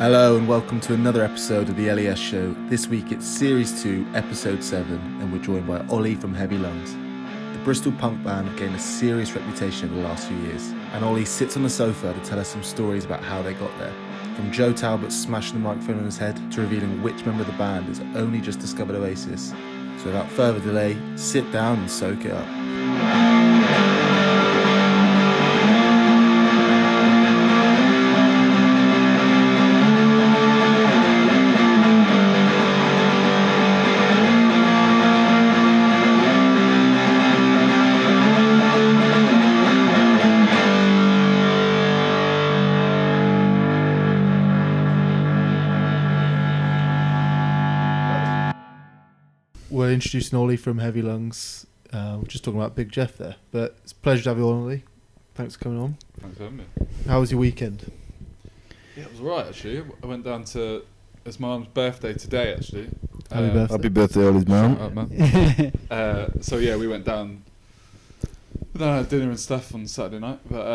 Hello and welcome to another episode of the LES Show. This week it's Series 2, Episode 7, and we're joined by Ollie from Heavy Lungs. The Bristol punk band have gained a serious reputation in the last few years, and Ollie sits on the sofa to tell us some stories about how they got there. From Joe Talbot smashing the microphone on his head to revealing which member of the band has only just discovered Oasis. So without further delay, sit down and soak it up. Introducing Ollie from Heavy Lungs. We're just talking about Big Jeff there, but it's a pleasure to have you on, Ollie. Thanks for coming on. Thanks for having me. How was your weekend? Yeah, it was alright actually. I went down to his mum's birthday today actually. Happy birthday, Ollie's mum. So yeah, we went down. Then I had dinner and stuff on Saturday night, but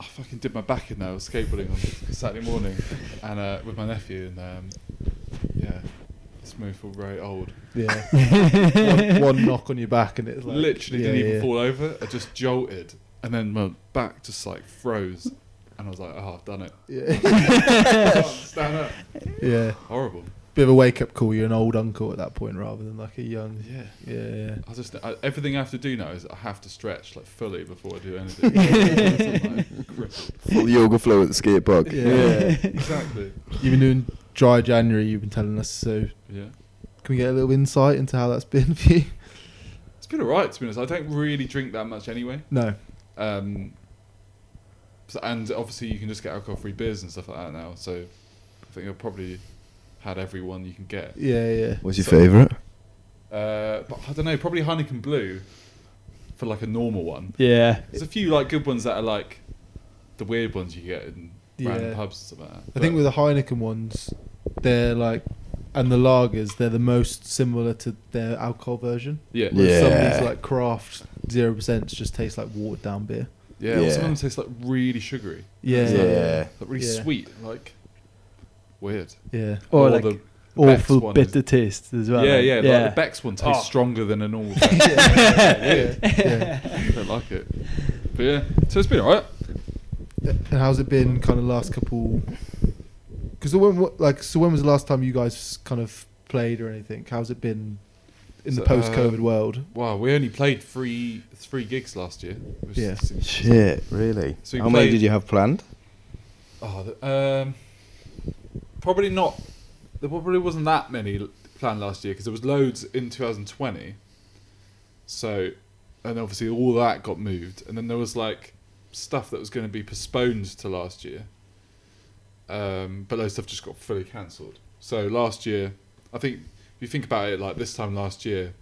I fucking did my back in there. I was skateboarding on Saturday morning and with my nephew, and yeah. Smooth for very old. Yeah. one knock on your back and it's like, literally didn't even fall over. I just jolted and then my back just like froze and I was like, oh, I've done it. Yeah. I can't stand up. Yeah. Horrible. Bit of a wake up call. You're an old uncle at that point rather than like a young. Yeah. Yeah. I everything I have to do now is I have to stretch like fully before I do anything. Full yoga flow at the skate park. Yeah. Exactly. You've been doing dry January, you've been telling us, so yeah, can we get a little insight into how that's been for you? It's been alright, to be honest. I don't really drink that much anyway. No. So, and obviously you can just get alcohol free beers and stuff like that now, so I think I've probably had every one you can get. Yeah. What's your favourite? But I don't know, probably Heineken Blue for like a normal one. Yeah. There's a few like good ones that are like the weird ones you get in random pubs and stuff like that. I think with the Heineken ones, they're like, and the lagers, they're the most similar to their alcohol version. Yeah. Whereas some of these like craft 0% just taste like watered down beer. Yeah. Or some of them taste like really sugary. Yeah. Like really sweet. Like weird. Yeah. Or like the awful bitter taste as well. Yeah. Like the Beck's one tastes stronger than a normal. I don't like it. But yeah. So it's been alright. And how's it been kind of last couple? Because when was the last time you guys kind of played or anything? How's it been in the post-COVID world? Wow, we only played three gigs last year. Yeah. Shit, really? So how many did you have planned? Probably not. There probably wasn't that many planned last year because there was loads in 2020. So, and obviously all that got moved. And then there was like stuff that was going to be postponed to last year. But loads of stuff just got fully cancelled. So last year, I think if you think about it, like this time last year,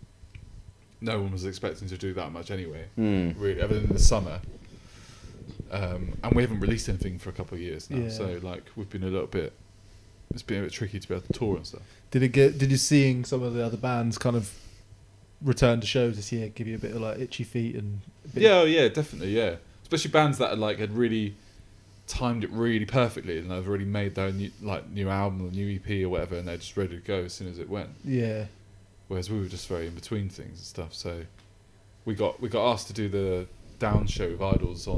no one was expecting to do that much anyway. Really, other than the summer. And we haven't released anything for a couple of years now. Yeah. So like we've been it's been a bit tricky to be able to tour and stuff. Did you seeing some of the other bands kind of return to shows this year give you a bit of like itchy feet and a bit definitely, yeah. Especially bands that had really timed it really perfectly, and they've already made their new album or new EP or whatever, and they're just ready to go as soon as it went. Yeah. Whereas we were just very in between things and stuff, so we got asked to do the Down show with IDLES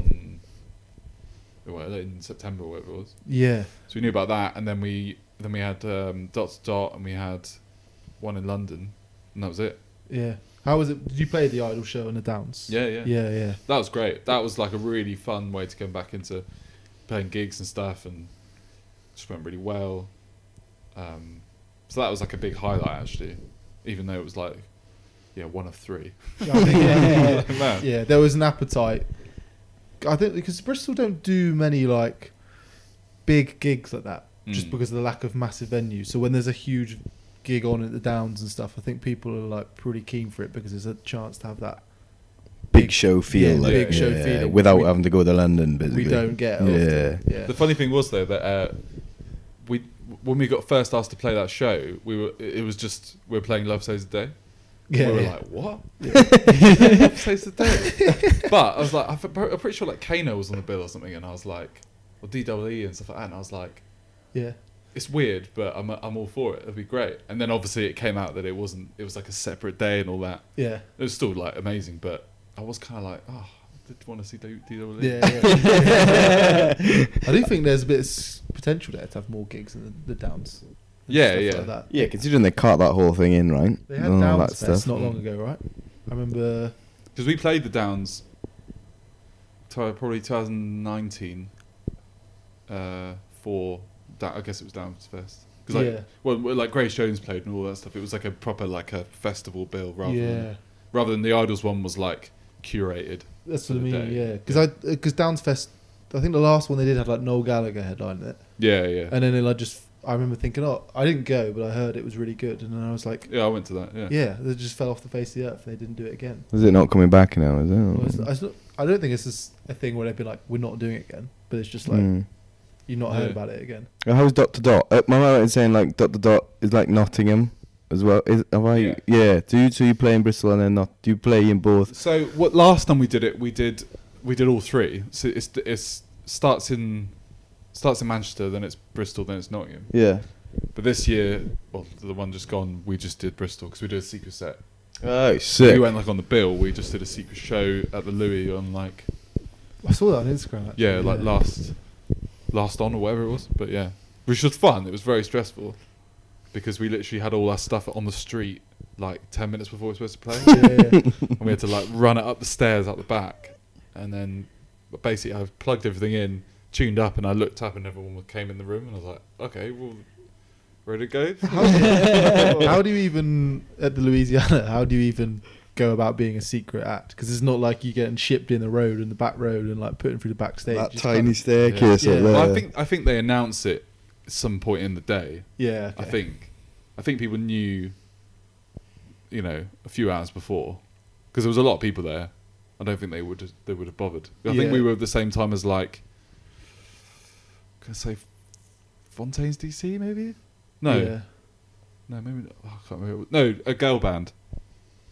in September or whatever it was. Yeah. So we knew about that, and then we had Dot to Dot, and we had one in London, and that was it. Yeah. How was it? Did you play the IDLES show and the Downs? Yeah. That was great. That was like a really fun way to come back into playing gigs and stuff, and just went really well. So that was like a big highlight actually, even though it was like, one of three. Yeah, there was an appetite. I think because Bristol don't do many like big gigs like that, just because of the lack of massive venues. So when there's a huge gig on at the Downs and stuff, I think people are like pretty keen for it because there's a chance to have that big show feel, feeling without having to go to London. Basically, we don't get often. Yeah. The funny thing was though that when we got first asked to play that show, we were playing Love Saves the Day. Yeah, we were like, what? Yeah. Love Saves the Day. But I was like, I'm pretty sure like Kano was on the bill or something, and I was like, or D Double E and stuff like that, and I was like, yeah. it's weird, but I'm all for it. It'd be great. And then obviously it came out that it wasn't. It was like a separate day and all that. Yeah. It was still like amazing, but I was kind of like, oh, I did want to see D Double E. Yeah. I do think there's a bit of potential there to have more gigs in the Downs. Yeah. Like that. Yeah, considering they cut that whole thing in, right? They had Downsfest not long ago, right? I remember because we played the Downs probably 2019 for. I guess it was Downsfest because like Grace Jones played and all that stuff. It was like a proper festival bill rather than the Idols one was like curated. That's what I mean. Day. Yeah, because Downsfest, I think the last one they did had like Noel Gallagher headlined it. Yeah. And then they I remember thinking, oh, I didn't go, but I heard it was really good, and then I was like, yeah, I went to that. Yeah, they just fell off the face of the earth. They didn't do it again. Is it not coming back now? Is it? Well, I don't think it's just a thing where they'd be like, we're not doing it again, but it's just like. You've not heard about it again. How's Dot to Dot? My mum is saying like Dot to Dot is like Nottingham as well. Yeah. So you play in Bristol and then do you play in both? So what? Last time we did it, we did all three. So it starts in Manchester, then it's Bristol, then it's Nottingham. Yeah. But this year, well, the one just gone, we just did Bristol because we did a secret set. Oh, sick! We went on the bill. We just did a secret show at the Louis on I saw that on Instagram. Actually. Yeah, last on or whatever it was, but yeah, which was fun. It was very stressful because we literally had all our stuff on the street 10 minutes before we were supposed to play. And we had to run it up the stairs out the back, and then basically I plugged everything in, tuned up, and I looked up and everyone came in the room and I was like, okay, well, ready to go. How do you even at the Louisiana go about being a secret act, because it's not like you getting shipped in the back road and putting through the backstage that tiny staircase. Yeah. Well, I think they announce it at some point in the day. Yeah, okay. I think people knew, a few hours before, because there was a lot of people there. I don't think they would have bothered. I think we were at the same time as can I say Fontaines DC maybe? No, yeah. No, maybe not. Oh, I can't remember. No, a girl band.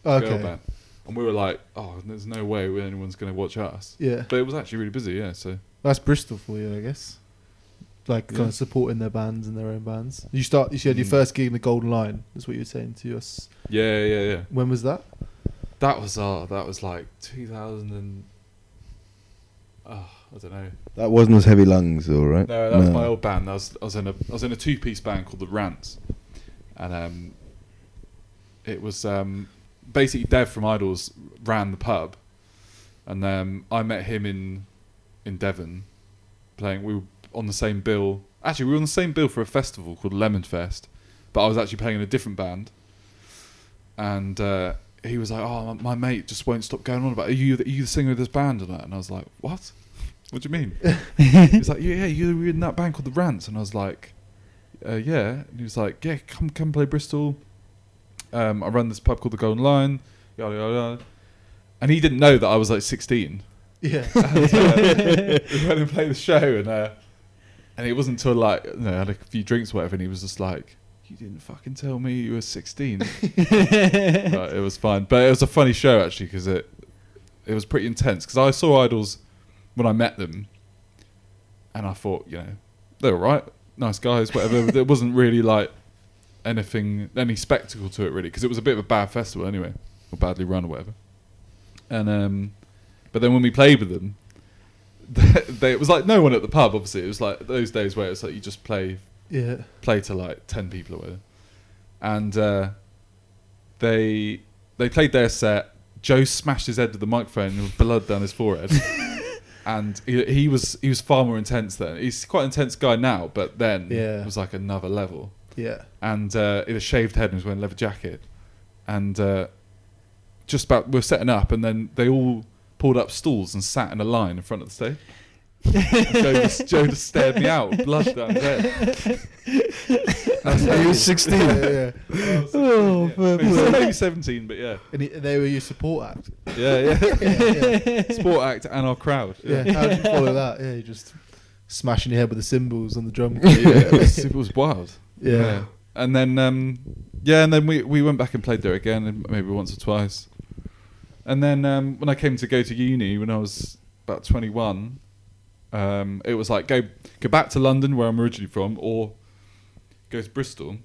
Okay. Girl band. And we were like, oh, there's no way anyone's going to watch us. Yeah. But it was actually really busy, yeah. So that's Bristol for you, I guess. Kind of supporting their bands and their own bands. You had your first gig in the Golden Lion. That's what you were saying to us. Yeah. When was that? That was 2000 and... Oh, I don't know. That wasn't as Heavy Lungs, all right? No, that was my old band. I was in a two-piece band called The Rants. And it was... basically Dev from IDLES ran the pub, and I met him in Devon playing. We were on the same bill. Actually, we were on the same bill for a festival called Lemon Fest, but I was actually playing in a different band, and he was like, oh, my mate just won't stop going on about, are you the singer of this band? And I was like, what do you mean? He's like, yeah, you were in that band called The Rants. And I was like, yeah. And he was like, yeah, come play Bristol. I run this pub called The Golden Lion, yada yada yada. And he didn't know that I was 16. Yeah. And, we went and played the show, and it wasn't until I had a few drinks or whatever, and he was just like, you didn't fucking tell me you were 16. But it was fine. But it was a funny show actually, because it was pretty intense, because I saw IDLES when I met them, and I thought, they were right, nice guys, whatever. But it wasn't really any spectacle to it really, because it was a bit of a bad festival anyway, or badly run or whatever. And but then when we played with them, it was no one at the pub. Obviously, it was those days where it's you just play to 10 people or whatever. And they played their set. Joe smashed his head with the microphone and there was blood down his forehead. And he was far more intense then. He's quite an intense guy now, but then it was another level. Yeah, and it was shaved head and was wearing a leather jacket, and just about we were setting up, and then they all pulled up stools and sat in a line in front of the stage. Joe just stared me out, blood down his head. He was 16. Yeah. Oh, maybe 17, but yeah. And they were your support act. Yeah. Support act and our crowd. Yeah. How did you follow that? Yeah, you just smashing your head with the cymbals on the drum. It was wild. Yeah. And then we went back and played there again, and maybe once or twice. And then when I came to go to uni when I was about 21, it was go back to London where I'm originally from, or go to Bristol,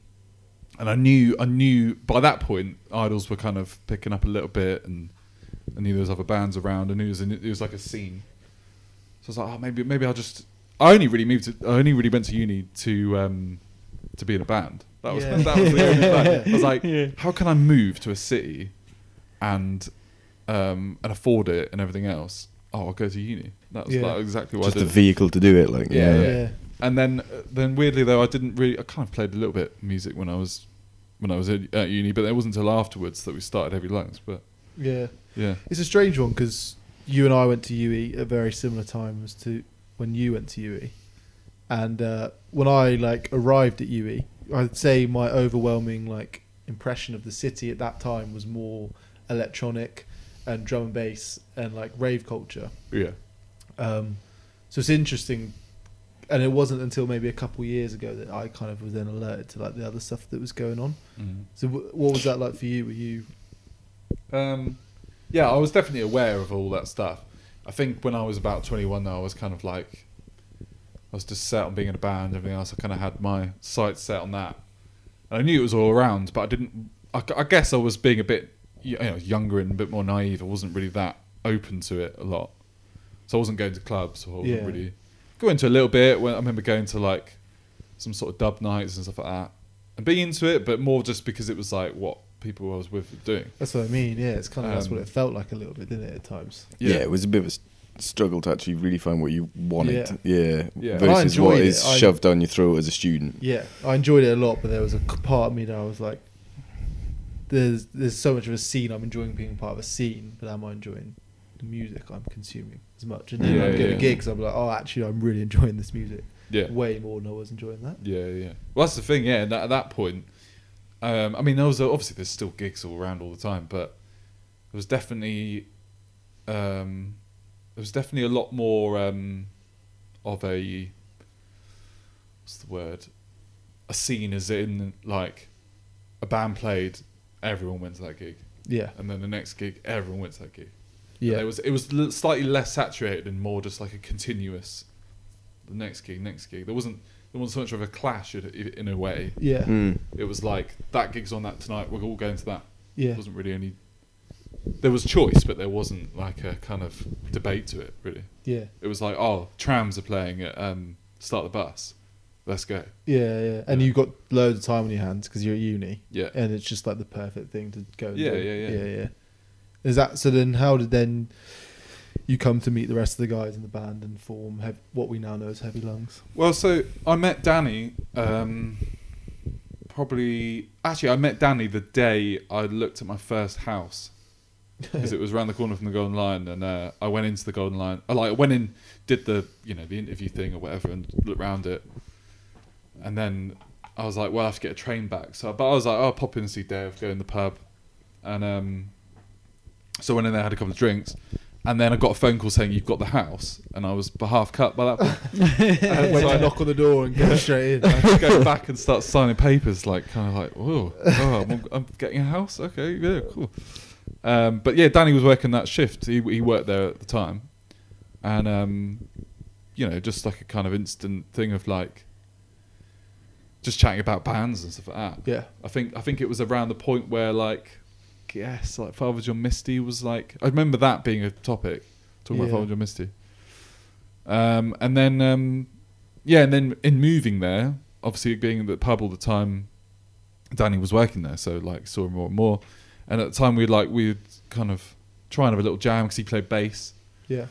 and I knew by that point IDLES were kind of picking up a little bit, and I knew there was other bands around, and it was like a scene. So I was like, oh, maybe I'll just. I only really went to uni to be in a band. That was the only plan. I was like, how can I move to a city and afford it and everything else? Oh, I'll go to uni. That was like exactly what I did. Just a vehicle to do it, like yeah. And then weirdly though, I kind of played a little bit of music when I was at uni, but it wasn't until afterwards that we started Heavy Lungs. But yeah, it's a strange one because you and I went to UE at very similar times to when you went to UE, and when I arrived at UE, I'd say my overwhelming impression of the city at that time was more electronic and drum and bass and rave culture. Yeah. So it's interesting, and it wasn't until maybe a couple of years ago that I kind of was then alerted to the other stuff that was going on. Mm-hmm. So what was that like for you? Were you? Yeah, I was definitely aware of all that stuff. I think when I was about 21, though, I was kind of I was just set on being in a band and everything else. I kind of had my sights set on that. And I knew it was all around, but I didn't. I guess I was being a bit younger and a bit more naive. I wasn't really that open to it a lot. So I wasn't going to clubs or really going to a little bit. I remember going to some sort of dub nights and stuff like that and being into it, but more just because it was what people I was with were doing. That's what I mean, yeah. It's kind of that's what it felt like a little bit, didn't it, at times? Yeah, it was a bit of a struggle to actually really find what you wanted. Yeah. Versus what is shoved down your throat as a student. Yeah, I enjoyed it a lot, but there was a part of me that I was like, there's so much of a scene, I'm enjoying being part of a scene, but am I enjoying the music I'm consuming as much? And then I'd go to gigs, I'd be like, oh, actually, I'm really enjoying this music. Yeah. Way more than I was enjoying that. Yeah. Well, that's the thing, yeah, and at that point, I mean, obviously there's still gigs all around all the time, but there was definitely a lot more of a, what's the word? A scene, as in a band played, everyone went to that gig. Yeah. And then the next gig, everyone went to that gig. Yeah. And it was slightly less saturated and more just a continuous, the next gig. There wasn't so much of a clash in a way. Yeah. Mm. It was that gig's on that tonight, we're all going to that. Yeah. There wasn't really any... There was choice, but there wasn't a kind of debate to it, really. Yeah. It was oh, trams are playing at Start the Bus. Let's go. Yeah. And you've got loads of time on your hands because you're at uni. Yeah. And it's just the perfect thing to go and do. Yeah. Is that... So then how did then you come to meet the rest of the guys in the band and form what we now know as Heavy Lungs? Well, so I met Danny the day I looked at my first house, because it was around the corner from the Golden Lion, and I went into the Golden Lion. I went in, did the the interview thing or whatever, and looked around it, and then I was like, well, I have to get a train back. But I was like, I'll pop in and see Dave, go in the pub, and so I went in there, had a couple of drinks. And then I got a phone call saying, you've got the house. And I was half cut by that point. Went to knock on the door and go straight in. I had to go back and start signing papers, I'm getting a house? Okay, yeah, cool. But yeah, Danny was working that shift. He worked there at the time. And, just a kind of instant thing of just chatting about bands and stuff like that. Yeah. I think it was around the point where yes, Father John Misty was I remember that being a topic, talking about Father John Misty. And then in moving there, obviously being at the pub all the time, Danny was working there, so saw him more and more. And at the time we'd kind of try and have a little jam because he played bass. Yeah.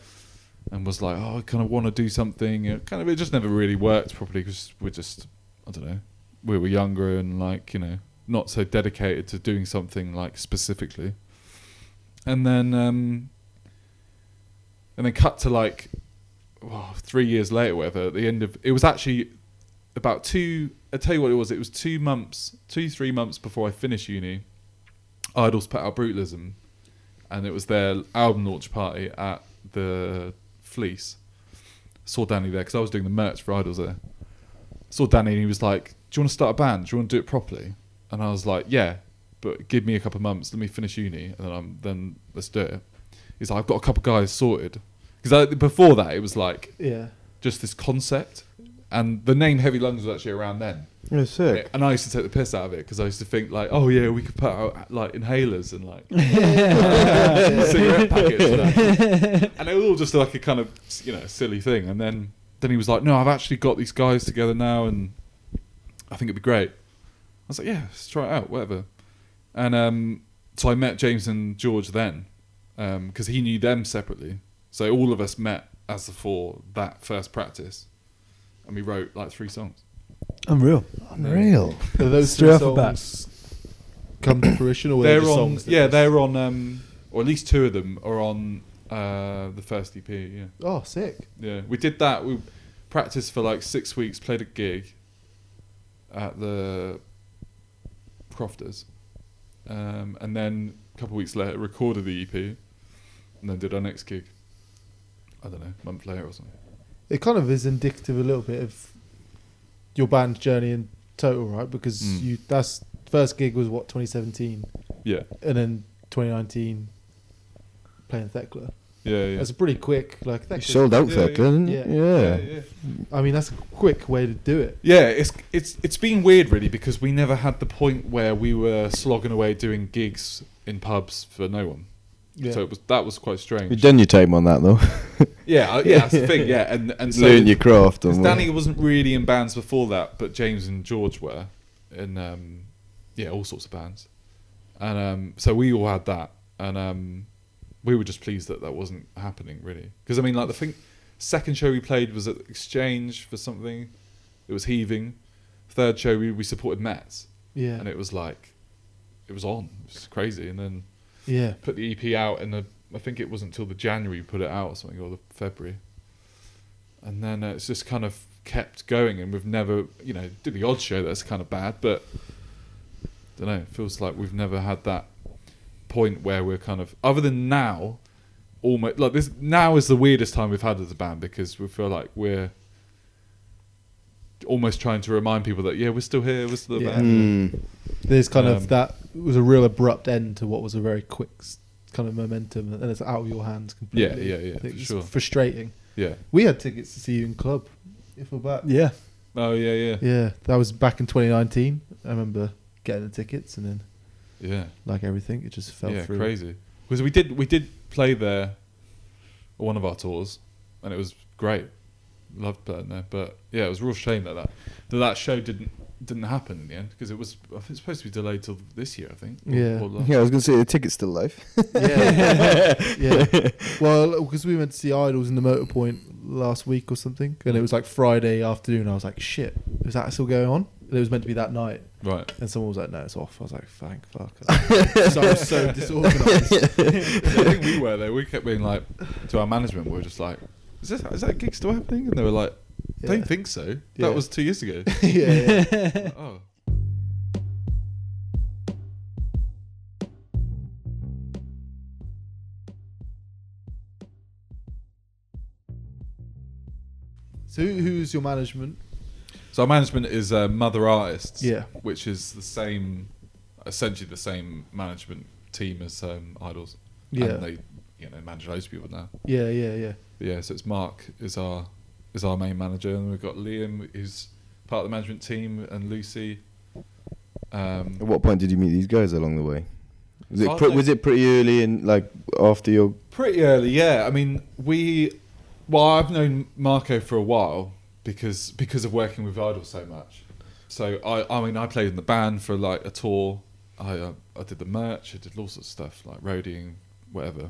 And was I kind of want to do something. It just never really worked properly because we're just, I don't know, we were younger and not so dedicated to doing something specifically. And then cut to 3 years later, whatever, at the end of, it was actually about it was 3 months before I finished uni, IDLES put out Brutalism, and it was their album launch party at the Fleece. Saw Danny there because I was doing the merch for IDLES there. Saw Danny and he was like, do you want to start a band? Do you want to do it properly? And I was like, yeah, but give me a couple of months. Let me finish uni, and then let's do it. He's like, I've got a couple of guys sorted. Because before that, it was just this concept. And the name Heavy Lungs was actually around then. Yeah, sick. And I used to take the piss out of it because I used to think like, oh yeah, we could put out like inhalers and like cigarette packets for that. And it was all just like a kind of, you know, silly thing. And then he was like, no, I've actually got these guys together now and I think it'd be great. I was like, yeah, let's try it out, whatever. And so I met James and George then because he knew them separately. So all of us met as the four that first practice. And we wrote like 3 songs. Unreal. Are those 3 songs come to fruition, or they're on? Songs yeah, they're on. Or at least 2 of them are on the first EP. Yeah. Oh, sick. Yeah, we did that. We practiced for like 6 weeks. Played a gig at the Crofters, and then a couple of weeks later recorded the EP, and then did our next gig. I don't know, a month later or something. It kind of is indicative a little bit of your band's journey in total, right? Because that's first gig was what, 2017? Yeah. And then 2019 playing Thekla. Yeah. That's a pretty quick, like, Thekla. You sold out Thekla, didn't you? Yeah. I mean, that's a quick way to do it. Yeah, it's been weird really because we never had the point where we were slogging away doing gigs in pubs for no one. Yeah. So that was quite strange. You've done your time on that though. Yeah, that's the thing. Yeah, and so learn your craft. Danny wasn't really in bands before that, but James and George were in all sorts of bands, and so we all had that, and we were just pleased that wasn't happening really, because I mean, like second show we played was at Exchange for something, it was heaving. Third show we supported Mets, yeah, and it was like it was on, it was crazy, and then. Yeah, put the EP out, and I think it wasn't till the January we put it out or something, or the February, and then it's just kind of kept going, and we've never, you know, did the odd show that's kind of bad, but I don't know, it feels like we've never had that point where we're kind of, other than now, almost like this. Now is the weirdest time we've had as a band because we feel like we're almost trying to remind people that we're still here, we're still there. There's kind of that was a real abrupt end to what was a very quick kind of momentum, and it's out of your hands completely. Yeah, for sure. Frustrating. Yeah, we had tickets to see you in club, if we're back. Yeah. Oh yeah. That was back in 2019. I remember getting the tickets, and then like everything, it just fell through. Yeah, crazy. Because we did play there, one of our tours, and it was great. Loved playing there, but it was a real shame that show didn't happen in the end, because it was supposed to be delayed till this year, I think. Or I was going to say the ticket's still live. Yeah. Well, because we went to see IDLES in the Motor Point last week or something, and it was like Friday afternoon. I was like, shit, is that still going on? And it was meant to be that night. Right. And someone was like, no, it's off. I was like, thank fuck. So I was so disorganised. I think we were though. We kept being like, to our management, we were just like, is that gig still happening? And they were like, don't think so. That was 2 years ago. Yeah. Oh. So who's your management? So our management is Mother Artists. Yeah. Which is essentially the same management team as IDLES. Yeah. And they, manage loads of people now. Yeah. Yeah, so it's Mark is our main manager, and we've got Liam, who's part of the management team, and Lucy. At what point did you meet these guys along the way? Was it pretty early in, like, after your... Pretty early, yeah. I mean, I've known Marco for a while because of working with IDLES so much. So, I played in the band for, like, a tour. I did the merch, I did all sorts of stuff, like roadieing, whatever.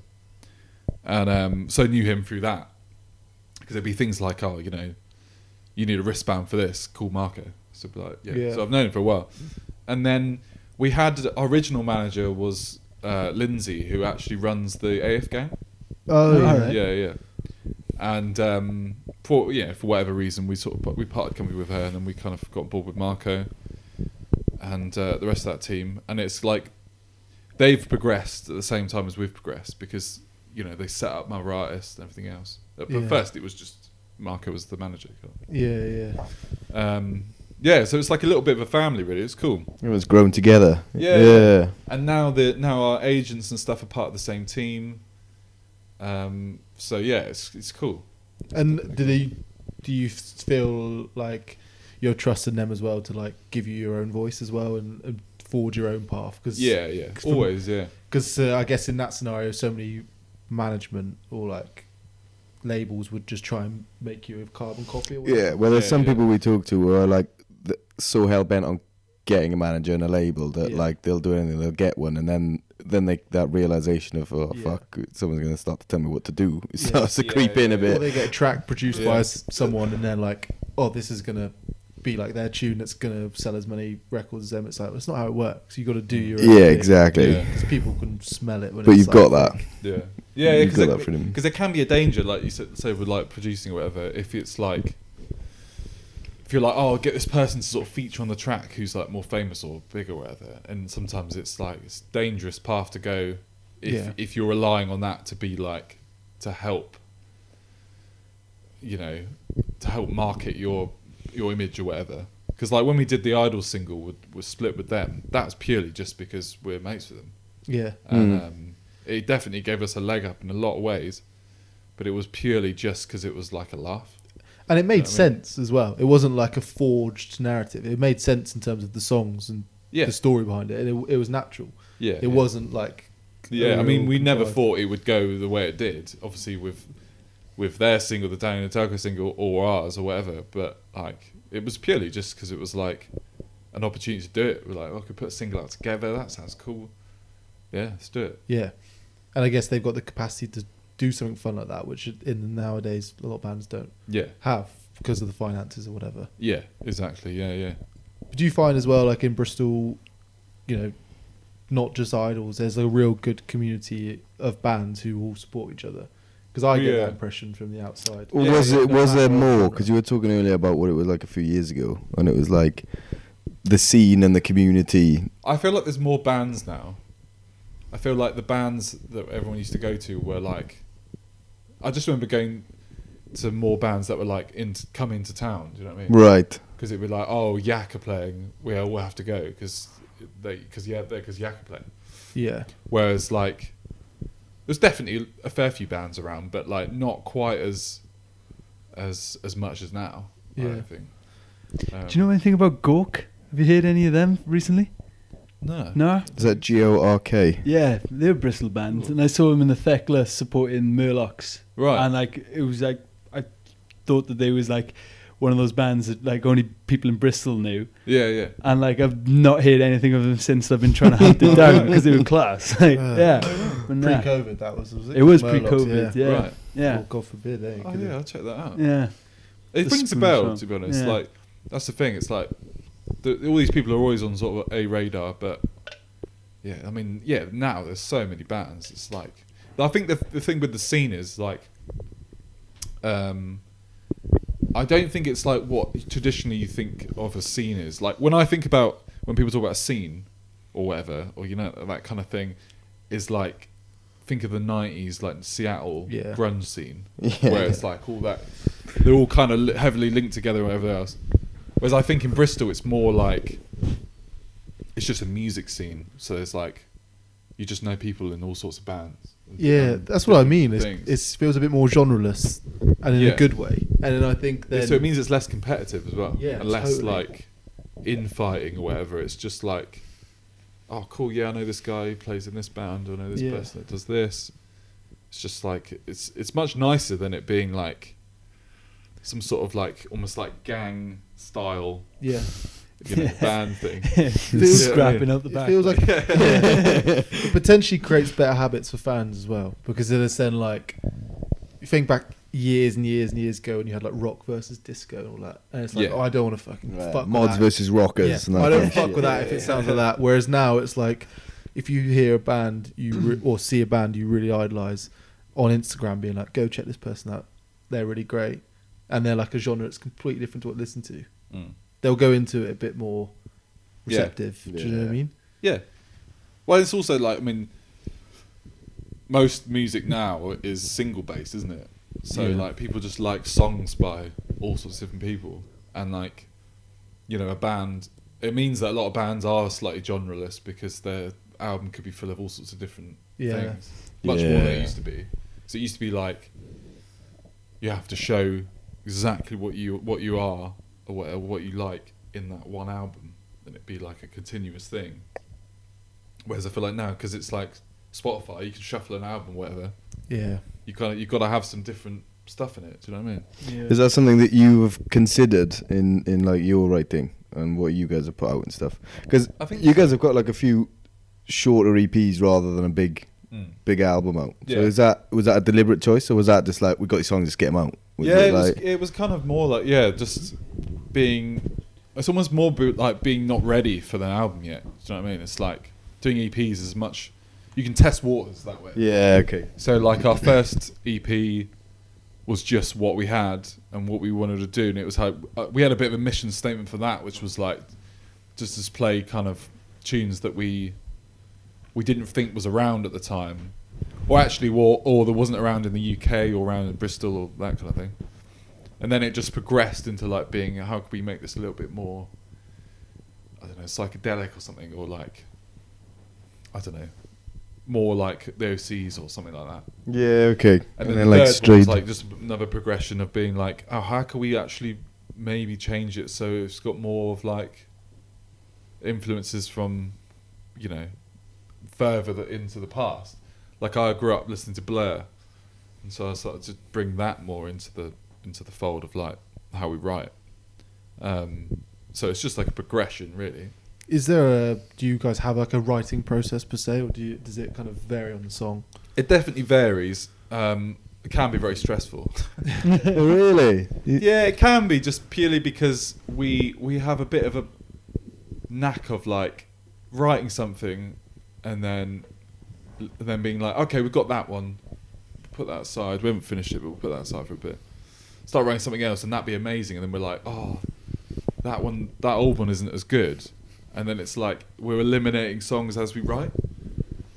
And so I knew him through that. Because there'd be things like, you need a wristband for this, call Marco. So I'd be like, So I've known him for a while. And then we had, our original manager was Lindsay, who actually runs the AF gang. Oh, right. Yeah. And for whatever reason, we parted company with her, and then we kind of got on board with Marco and the rest of that team. And it's like, they've progressed at the same time as we've progressed, because... they set up Mother Artists and everything else. But first it was just Marco was the manager. Yeah. So it's like a little bit of a family really. It's cool. Everyone's grown together. Yeah. And now our agents and stuff are part of the same team. So it's cool. And did he do you feel like you're trusting them as well to like give you your own voice as well and forge your own path? Cause, Because I guess in that scenario, so many management or like labels would just try and make you a carbon copy. Or whatever. Yeah, well, there's some people we talk to who are like so hell bent on getting a manager and a label that like they'll do anything, they'll get one, and then they that realization of fuck, someone's gonna start to tell me what to do. It starts to creep in a bit. Or they get a track produced by someone, and they're like, oh, this is gonna be like their tune that's gonna sell as many records as them. It's like, well, it's not how it works. You got to do your own thing. Exactly. Because people can smell it. When but it's you've got that. Because there can be a danger, like you say, with like producing or whatever. If it's like. If you're like, oh, I'll get this person to sort of feature on the track who's like more famous or bigger or whatever, and sometimes it's like it's a dangerous path to go if you're relying on that to be like to help, you know, to help market your image or whatever. Because like when we did the IDLES single was split with them, that's purely just because we're mates with them. Yeah, and it definitely gave us a leg up in a lot of ways, but it was purely just because it was like a laugh. And it made sense as well. It wasn't like a forged narrative. It made sense in terms of the songs and the story behind it. And it was natural. Yeah, it wasn't like... Yeah, I mean, we never thought it would go the way it did. Obviously, with their single, the Danny and Thekla single, or ours, or whatever. But like, it was purely just because it was like an opportunity to do it. We're like, oh, I could put a single out together. That sounds cool. Yeah, let's do it. Yeah. And I guess they've got the capacity to... do something fun like that, which in nowadays a lot of bands don't have because of the finances or whatever. Yeah, exactly. Yeah. But do you find as well, like in Bristol, you know, not just IDLES, there's a real good community of bands who all support each other? Because I get that impression from the outside. Well, was there more? Because you were talking earlier about what it was like a few years ago, and it was like the scene and the community. I feel like there's more bands now. I feel like the bands that everyone used to go to were like. I just remember going to more bands that were like coming to town. Do you know what I mean? Right. Because it'd be like, oh, Yak are playing. We all have to go because Yak are playing. Yeah. Whereas like, there's definitely a fair few bands around, but like not quite as much as now. Yeah. I don't think. Do you know anything about Gork? Have you heard any of them recently? No. Is that Gork? Yeah, they're a Bristol band, and I saw them in the Thekla supporting Murlocs. Right. And like it was like I thought that they was like one of those bands that like only people in Bristol knew. Yeah. And like I've not heard anything of them since. I've been trying to hunt it down because they were class. Like, pre-COVID, that was it? It was Murlocs, pre-COVID. Yeah. Right. Yeah. Well, God forbid. I'll check that out. Yeah. It rings a bell, to be honest. Yeah. Like that's the thing. It's like. All these people are always on sort of a radar, but now there's so many bands. It's like I think the thing with the scene is like, I don't think it's like what traditionally you think of a scene is. Like when I think about when people talk about a scene or whatever, or you know that kind of thing, is like think of the '90s like Seattle grunge scene, where it's like all that they're all kind of heavily linked together, and everything else. Whereas I think in Bristol, it's more like it's just a music scene. So it's like you just know people in all sorts of bands. Yeah, that's what I mean. It feels a bit more genreless and in a good way. And then I think then... So it means it's less competitive as well. Yeah, and less like infighting or whatever. It's just like, oh, cool, yeah, I know this guy who plays in this band. Or I know this person that does this. It's just like, it's much nicer than it being like some sort of like, almost like gang... style, band thing. Scrapping up the back. It feels like it potentially creates better habits for fans as well, because it is then like you think back years and years and years ago, and you had like rock versus disco and all that, and it's like, oh, I don't want to fucking fuck mods with that. Versus rockers. Yeah. And that I don't fuck with that if it sounds like that. Whereas now it's like if you hear a band or see a band you really idolize on Instagram, being like, go check this person out, they're really great. And they're like a genre that's completely different to what I listen to. Mm. They'll go into it a bit more receptive. Yeah. Do you know what I mean? Yeah. Well, it's also like, I mean, most music now is single based, isn't it? So like people just like songs by all sorts of different people. And like, you know, a band, it means that a lot of bands are slightly genreless because their album could be full of all sorts of different things. Much more than it used to be. So it used to be like, you have to show exactly what you are or what you like in that one album, then it'd be like a continuous thing. Whereas I feel like now, because it's like Spotify, you can shuffle an album, whatever. Yeah, you've got to have some different stuff in it. Do you know what I mean? Yeah. Is that something that you have considered in like your writing and what you guys have put out and stuff? Because I think you guys have got like a few shorter EPs rather than a big album out. So yeah. was that a deliberate choice, or was that just like, we got these songs, just get them out? It was kind of more like just being. It's almost more like being not ready for the album yet. Do you know what I mean? It's like doing EPs as much. You can test waters that way. Yeah, okay. So like our first EP was just what we had and what we wanted to do, and it was like we had a bit of a mission statement for that, which was like just to play kind of tunes that we didn't think was around at the time, or there wasn't around in the UK or around in Bristol or that kind of thing. And then it just progressed into like being, how could we make this a little bit more, I don't know, psychedelic or something, or like, I don't know, more like the OCs or something like that. Yeah, okay. And then the third one was like just another progression of being like, oh, how can we actually maybe change it so it's got more of like influences from, you know, further into the past. Like I grew up listening to Blur, and so I started to bring that more into the fold of like how we write. So it's just like a progression, really. Is there do you guys have like a writing process per se, or does it kind of vary on the song? It definitely varies. It can be very stressful. Really? Yeah, it can be, just purely because we have a bit of a knack of like writing something and then being like, okay, we've got that one, put that aside. We haven't finished it, but we'll put that aside for a bit. Start writing something else, and that'd be amazing. And then we're like, oh, that one, that old one isn't as good. And then it's like we're eliminating songs as we write.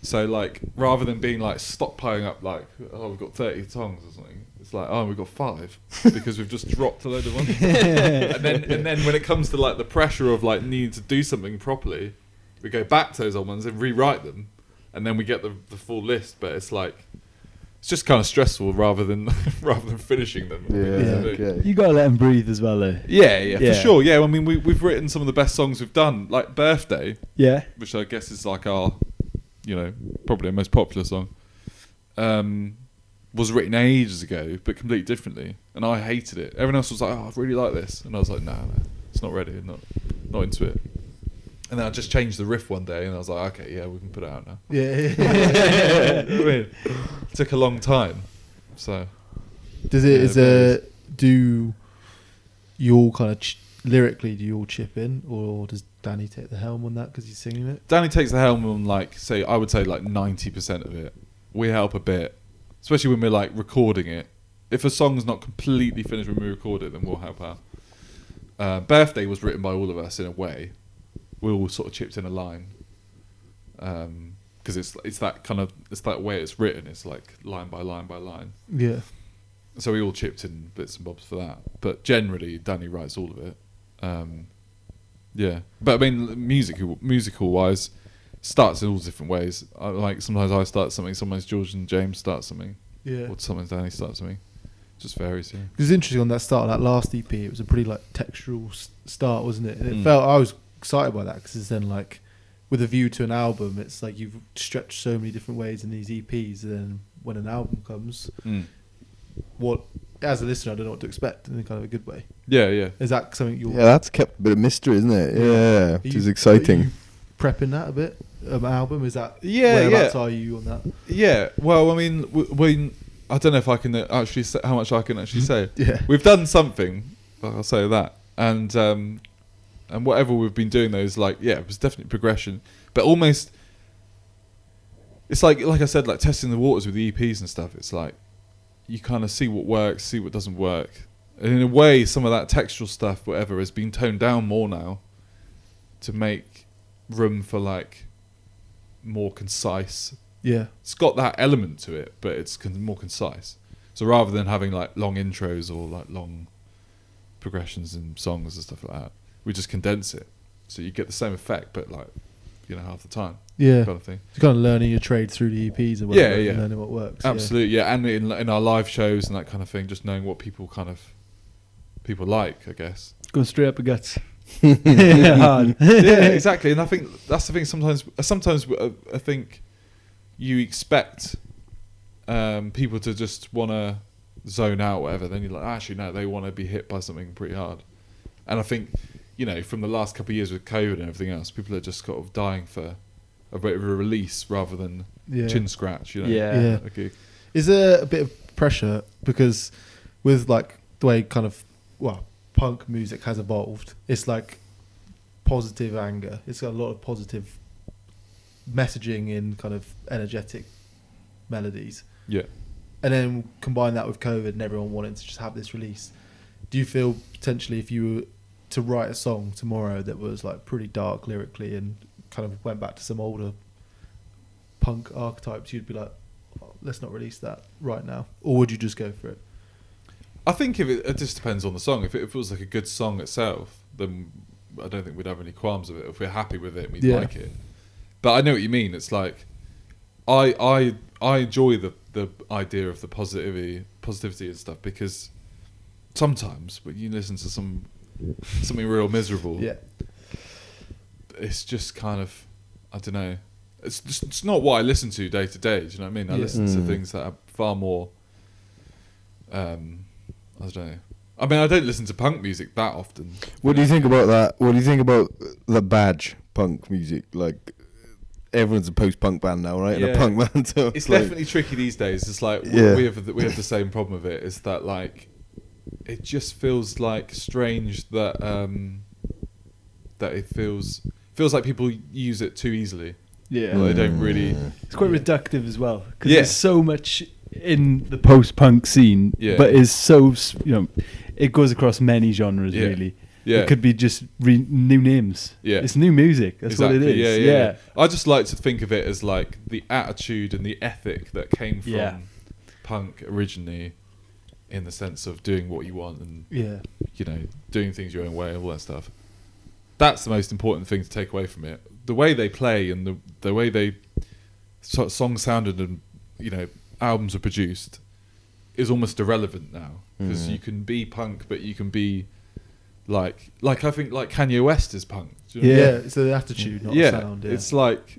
So like, rather than being like stockpiling up like, oh, we've got 30 songs or something, it's like, oh, we've got 5 because we've just dropped a load of ones. and then when it comes to like the pressure of like needing to do something properly, we go back to those old ones and rewrite them, and then we get the full list. But it's like, it's just kind of stressful rather than finishing them. Yeah, okay. You gotta let them breathe as well, though. Yeah, for sure. Yeah, I mean, we've written some of the best songs we've done, like Birthday. Yeah, which I guess is like our, you know, probably our most popular song. Was written ages ago, but completely differently, and I hated it. Everyone else was like, "Oh, I really like this," and I was like, "No, it's not ready. Not into it." And then I just changed the riff one day, and I was like, okay, yeah, we can put it out now. Yeah. I mean, it took a long time. So, do you all kind of lyrically? Do you all chip in, or does Danny take the helm on that because he's singing it? Danny takes the helm on I would say like 90% of it. We help a bit, especially when we're like recording it. If a song's not completely finished when we record it, then we'll help out. Birthday was written by all of us in a way. We all sort of chipped in a line, because it's that kind of, it's that way it's written. It's like line by line by line. Yeah. So we all chipped in bits and bobs for that, but generally Danny writes all of it. Yeah, but I mean, musical wise, starts in all different ways. Like sometimes I start something, sometimes George and James start something. Yeah. Or sometimes Danny starts something. Just varies, yeah. It was interesting on that start of that last EP. It was a pretty like textural start, wasn't it? And it felt I was excited by that, because it's then like with a view to an album, it's like you've stretched so many different ways in these EPs, and then when an album comes, what, as a listener, I don't know what to expect in kind of a good way. Yeah. Is that something you're... Yeah, that's kept a bit of mystery, isn't it? Yeah, which is exciting. Prepping that a bit, an album, is that... Yeah. Whereabouts are you on that? Yeah, well, I mean, I don't know if I can actually say how much I can actually say. Yeah. We've done something, I'll say that, and whatever we've been doing, those like, yeah, it was definitely progression, but almost it's like I said, like testing the waters with the EPs and stuff. It's like you kind of see what works, see what doesn't work, and in a way, some of that textural stuff, whatever, has been toned down more now to make room for like more concise. Yeah, it's got that element to it, but it's more concise. So rather than having like long intros or like long progressions in songs and stuff like that, we just condense it, so you get the same effect, but like, you know, half the time. Yeah, kind of thing. It's kind of learning your trade through the EPs or whatever, and learning what works. Absolutely, yeah. And in our live shows and that kind of thing, just knowing what people kind of people like, I guess. Going straight up the guts. Yeah, exactly. And I think that's the thing. Sometimes I think you expect people to just want to zone out, whatever. Then you're like, actually, no, they want to be hit by something pretty hard. And I think, you know, from the last couple of years with COVID and everything else, people are just sort of dying for a bit of a release rather than chin scratch. You know? Yeah. Okay. Is there a bit of pressure because with like the way kind of punk music has evolved, it's like positive anger. It's got a lot of positive messaging in kind of energetic melodies. Yeah. And then combine that with COVID and everyone wanting to just have this release. Do you feel potentially if you were to write a song tomorrow that was like pretty dark lyrically and kind of went back to some older punk archetypes, you'd be like, let's not release that right now? Or would you just go for it? I think it just depends on the song. If it was like a good song itself, then I don't think we'd have any qualms of it. If we're happy with it, we'd like it. But I know what you mean. It's like I enjoy the idea of the positivity and stuff, because sometimes when you listen to something real miserable, it's just kind of, I don't know. It's not what I listen to day to day. Do you know what I mean? I listen to things that are far more. I don't know. I mean, I don't listen to punk music that often. What do you think about that? What do you think about the badge punk music? Like, everyone's a post-punk band now, right? Yeah. And a punk band. So it's like, definitely tricky these days. It's like we have the same problem with it. Is that like it just feels like strange that that it feels like people use it too easily. Yeah, well, they don't really. It's quite reductive as well, because there's so much in the post-punk scene, but it's so, you know, it goes across many genres really. Yeah, it could be just new names. Yeah, it's new music. That's what it is. Yeah. I just like to think of it as like the attitude and the ethic that came from punk originally, in the sense of doing what you want and you know, doing things your own way, all that stuff. That's the most important thing to take away from it. The way they play and the way they songs sounded and, you know, albums are produced is almost irrelevant now, because you can be punk, but you can be like I think like Kanye West is punk. Do you know what I mean? It's an attitude, not sound. Yeah. It's like,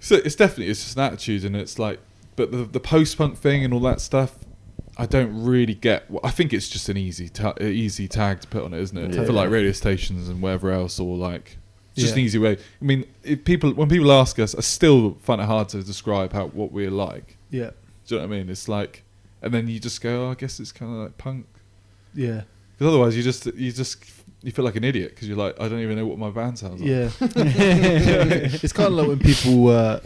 so it's just an attitude, and it's like, but the post punk thing and all that stuff, I don't really get. I think it's just an easy tag to put on it, isn't it? Yeah. For like radio stations and wherever else, or like. Just an easy way. I mean, when people ask us, I still find it hard to describe what we're like. Yeah. Do you know what I mean? It's like, and then you just go, oh, I guess it's kind of like punk. Yeah. Because otherwise you feel like an idiot, because you're like, I don't even know what my band sounds like. Yeah. It's kind of like when people, I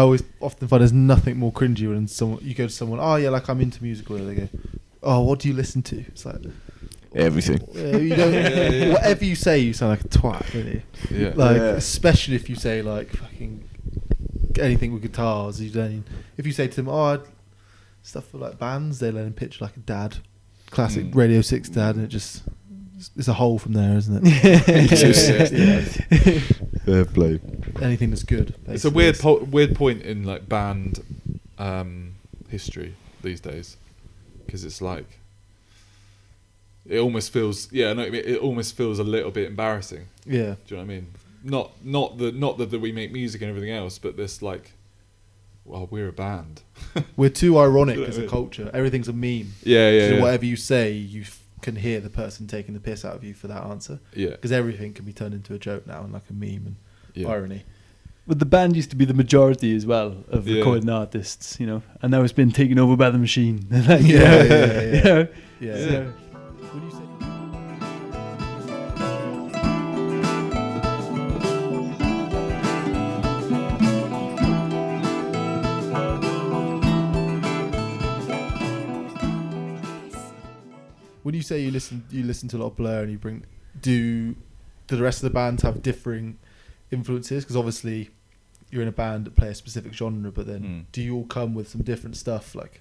always often find there's nothing more cringy when you go to someone, oh yeah, like I'm into musical, and they go, oh, what do you listen to? It's like, everything. You don't, whatever you say, you sound like a twat, really. Yeah. Like, especially if you say like fucking anything with guitars. You don't. If you say to them, "Oh, stuff for like bands," they let him pitch like a dad, classic Radio 6 dad, and it just it's a hole from there, isn't it? Yeah. Fair play. Anything that's good. Basically. It's a weird point in like band history these days, because it's like. It almost feels, I know what I mean. It almost feels a little bit embarrassing. Yeah, do you know what I mean? Not that we make music and everything else, but this like, well, we're a band. We're too ironic as a culture. Everything's a meme. Yeah. So whatever you say, you can hear the person taking the piss out of you for that answer. Yeah, because everything can be turned into a joke now and like a meme and irony. But the band used to be the majority as well of recording artists, you know, and now it's been taken over by the machine. Yeah. So, what do you say? When you say you listen to a lot of Blur, and you bring, do the rest of the band have differing influences? Because obviously you're in a band that play a specific genre, but then do you all come with some different stuff like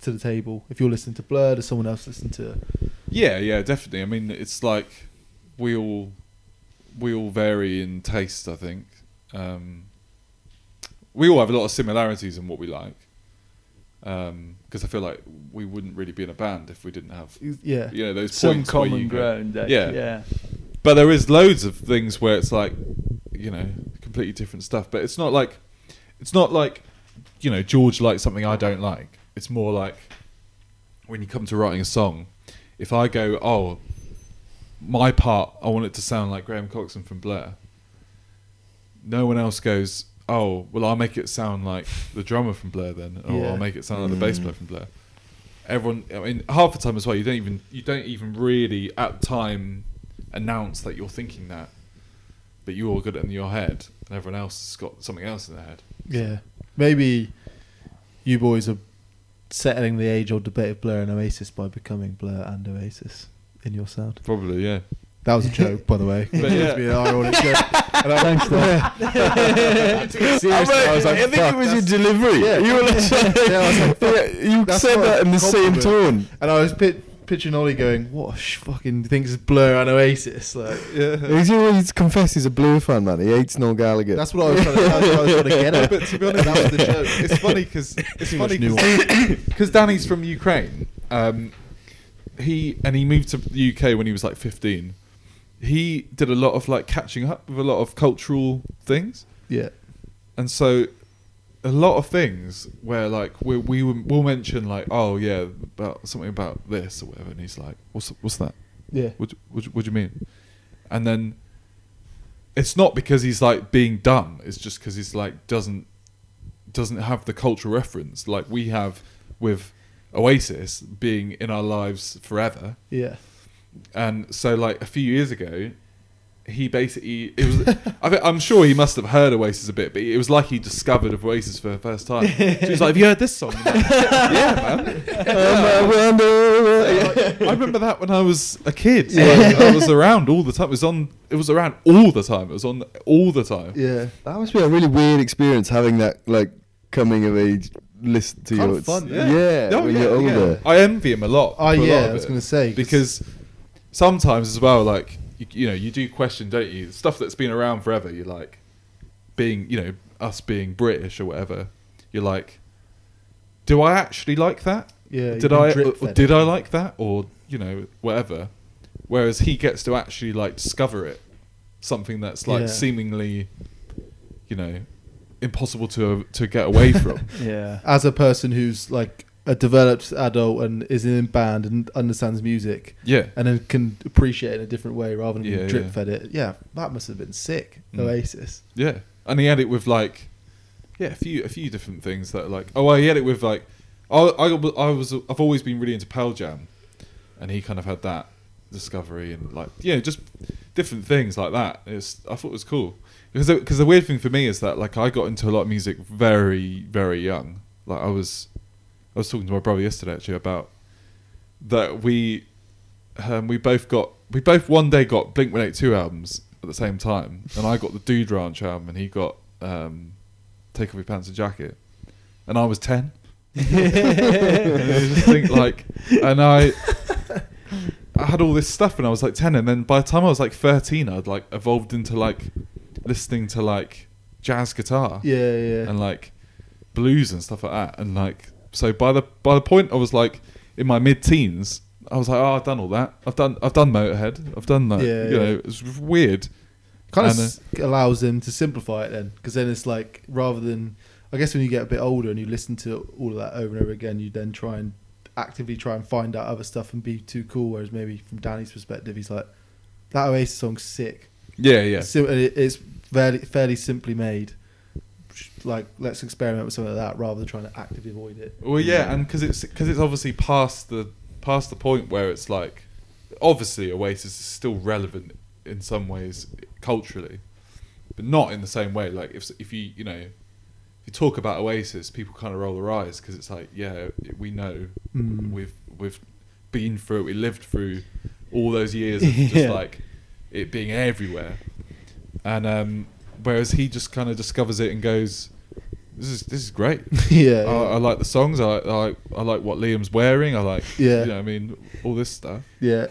to the table? If you're listening to Blur, does someone else listen to? Yeah, definitely. I mean, it's like we all vary in taste, I think. We all have a lot of similarities in what we like. because I feel like we wouldn't really be in a band if we didn't have those some common ground. But there is loads of things where it's like, you know, completely different stuff. But it's not like, you know, George likes something I don't like. It's more like when you come to writing a song, if I go, oh, my part, I want it to sound like Graham Coxon from Blur. No one else goes, oh, well, I'll make it sound like the drummer from Blur then, or I'll make it sound like the bass player from Blur. Everyone, I mean, half the time as well, you don't even really at the time announce that you're thinking that, but you all got it in your head, and everyone else has got something else in their head. So. Yeah, maybe you boys are settling the age-old debate of Blur and Oasis by becoming Blur and Oasis in your sound. Probably, yeah. That was a joke, by the way. But yeah. Be an ironic joke. And thanks, though. Seriously, I was like, I think it was your delivery. Yeah. You were like, you said that in the same tone. And I was picturing Ollie going, what fucking things is Blur and Oasis? Like, yeah. He always confessed he's a Blur fan, man. He hates Noel Gallagher. That's what I was trying to get at. But to be honest, that was the joke. It's funny because Danny's from Ukraine. He moved to the UK when he was like 15. He did a lot of like catching up with a lot of cultural things. Yeah. And so a lot of things where like we'll mention like, oh yeah, about something about this or whatever, and he's like, what's that? Yeah. What do you mean? And then it's not because he's like being dumb, it's just because he's like doesn't have the cultural reference like we have with Oasis being in our lives forever. Yeah. And so like a few years ago, he basically, it was I'm sure he must have heard Oasis a bit, but it was like he discovered Oasis for the first time. So he's like, have you heard this song? Like, yeah, man. I remember that when I was a kid. So I was around all the time. It was on all the time. Yeah. That must be a really weird experience, having that like coming of age listen to kind your when you're older. I envy him a lot. I was going to say, because sometimes as well, like you know, you do question, don't you? Stuff that's been around forever. You're like, being, you know, us being British or whatever. You're like, do I actually like that? Yeah. Did I like that, or you know, whatever? Whereas he gets to actually like discover it, something that's like seemingly, you know, impossible to get away from. Yeah. As a person who's like a developed adult and is in a band and understands music. Yeah. And then can appreciate it in a different way rather than drip fed it. Yeah. That must have been sick. Oasis. Yeah. And he had it with like a few different things that are like, he had it with like, I've always been really into Pearl Jam, and he kind of had that discovery and like, yeah, just different things like that. I thought it was cool. Because the weird thing for me is that like I got into a lot of music very, very young. Like I was talking to my brother yesterday actually about that we both one day got Blink-182 albums at the same time, and I got the Dude Ranch album and he got Take Off Your Pants and Jacket, and I was 10. And I just think like, and I had all this stuff when I was like 10, and then by the time I was like 13, I'd like evolved into like listening to like jazz guitar, and like blues and stuff like that, and like so by the point I was like in my mid-teens, I was like, oh, I've done all that. I've done Motorhead. I've done that. You know, it's weird. Kind of allows them to simplify it then, because then it's like, rather than, I guess when you get a bit older and you listen to all of that over and over again, you then actively try and find out other stuff and be too cool. Whereas maybe from Danny's perspective, he's like, that Oasis song's sick. Yeah. So it's fairly simply made. Like, let's experiment with something like that rather than trying to actively avoid it. Well, yeah, and because it's obviously past the point where it's like, obviously Oasis is still relevant in some ways culturally, but not in the same way. Like if you talk about Oasis, people kind of roll their eyes because it's like, yeah, we know, we've been through it, we lived through all those years of just like it being everywhere, and whereas he just kind of discovers it and goes, this is great. I like the songs. I like what Liam's wearing. I like, you know what I mean, all this stuff. Yeah,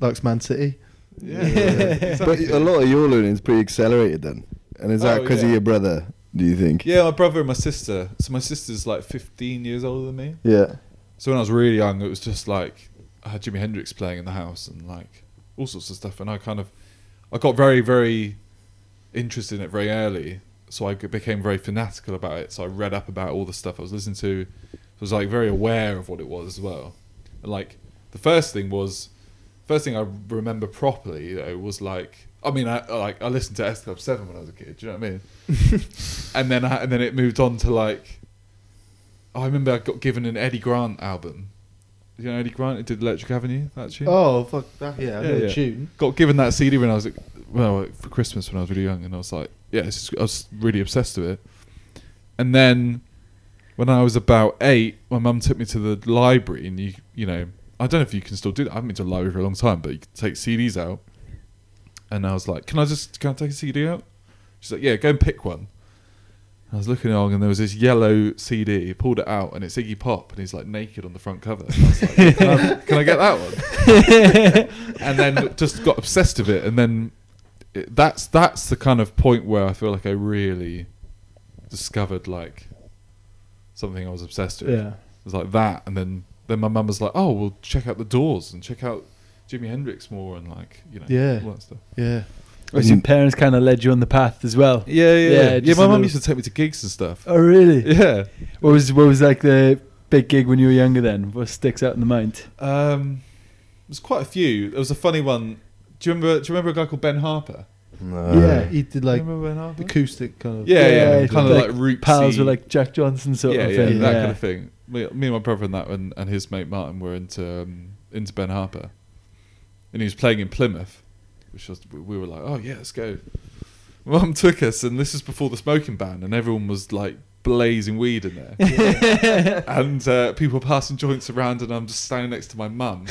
likes Man City. Yeah. Exactly. But a lot of your learning is pretty accelerated then, and is that because of your brother? do you think? Yeah, my brother and my sister. So my sister's like 15 years older than me. Yeah. So when I was really young, it was just like I had Jimi Hendrix playing in the house and like all sorts of stuff. And I got very, very interested in it very early. So I became very fanatical about it. So I read up about all the stuff I was listening to. So I was like very aware of what it was as well. And like the first thing I remember properly, you know, was like, I mean, I listened to S Club 7 when I was a kid. Do you know what I mean? and then it moved on to like, I remember I got given an Eddie Grant album. You know Eddie Grant? It did Electric Avenue, that tune. Oh fuck that! Yeah, I know the tune. Got given that CD when I was for Christmas when I was really young, and I was like, yeah, I was really obsessed with it. And then when I was about 8, my mum took me to the library, and you know, I don't know if you can still do that. I haven't been to the library for a long time, but you can take CDs out. And I was like, can I take a CD out? She's like, yeah, go and pick one. And I was looking along and there was this yellow CD. He pulled it out and it's Iggy Pop and he's like naked on the front cover. And I was like, can I get that one? And then just got obsessed with it. And then that's the kind of point where I feel like I really discovered like something I was obsessed with. Yeah. It was like that. And then my mum was like, oh, well, check out The Doors and check out Jimi Hendrix more and like, you know, all that stuff. Yeah. Whereas your parents kind of led you on the path as well. Yeah, my mum used to take me to gigs and stuff. Oh, really? Yeah. What was like the big gig when you were younger then? What sticks out in the mind? There's quite a few. There was a funny one. Do you remember a guy called Ben Harper? No. Yeah, he did like acoustic kind of... Yeah, kind of like rootsy. Pals were like Jack Johnson sort of thing. Yeah, that kind of thing. Me and my brother and his mate Martin were into Ben Harper. And he was playing in Plymouth, which we were like, oh yeah, let's go. Mum took us, and this was before the smoking ban, and everyone was like blazing weed in there. And people passing joints around, and I'm just standing next to my mum.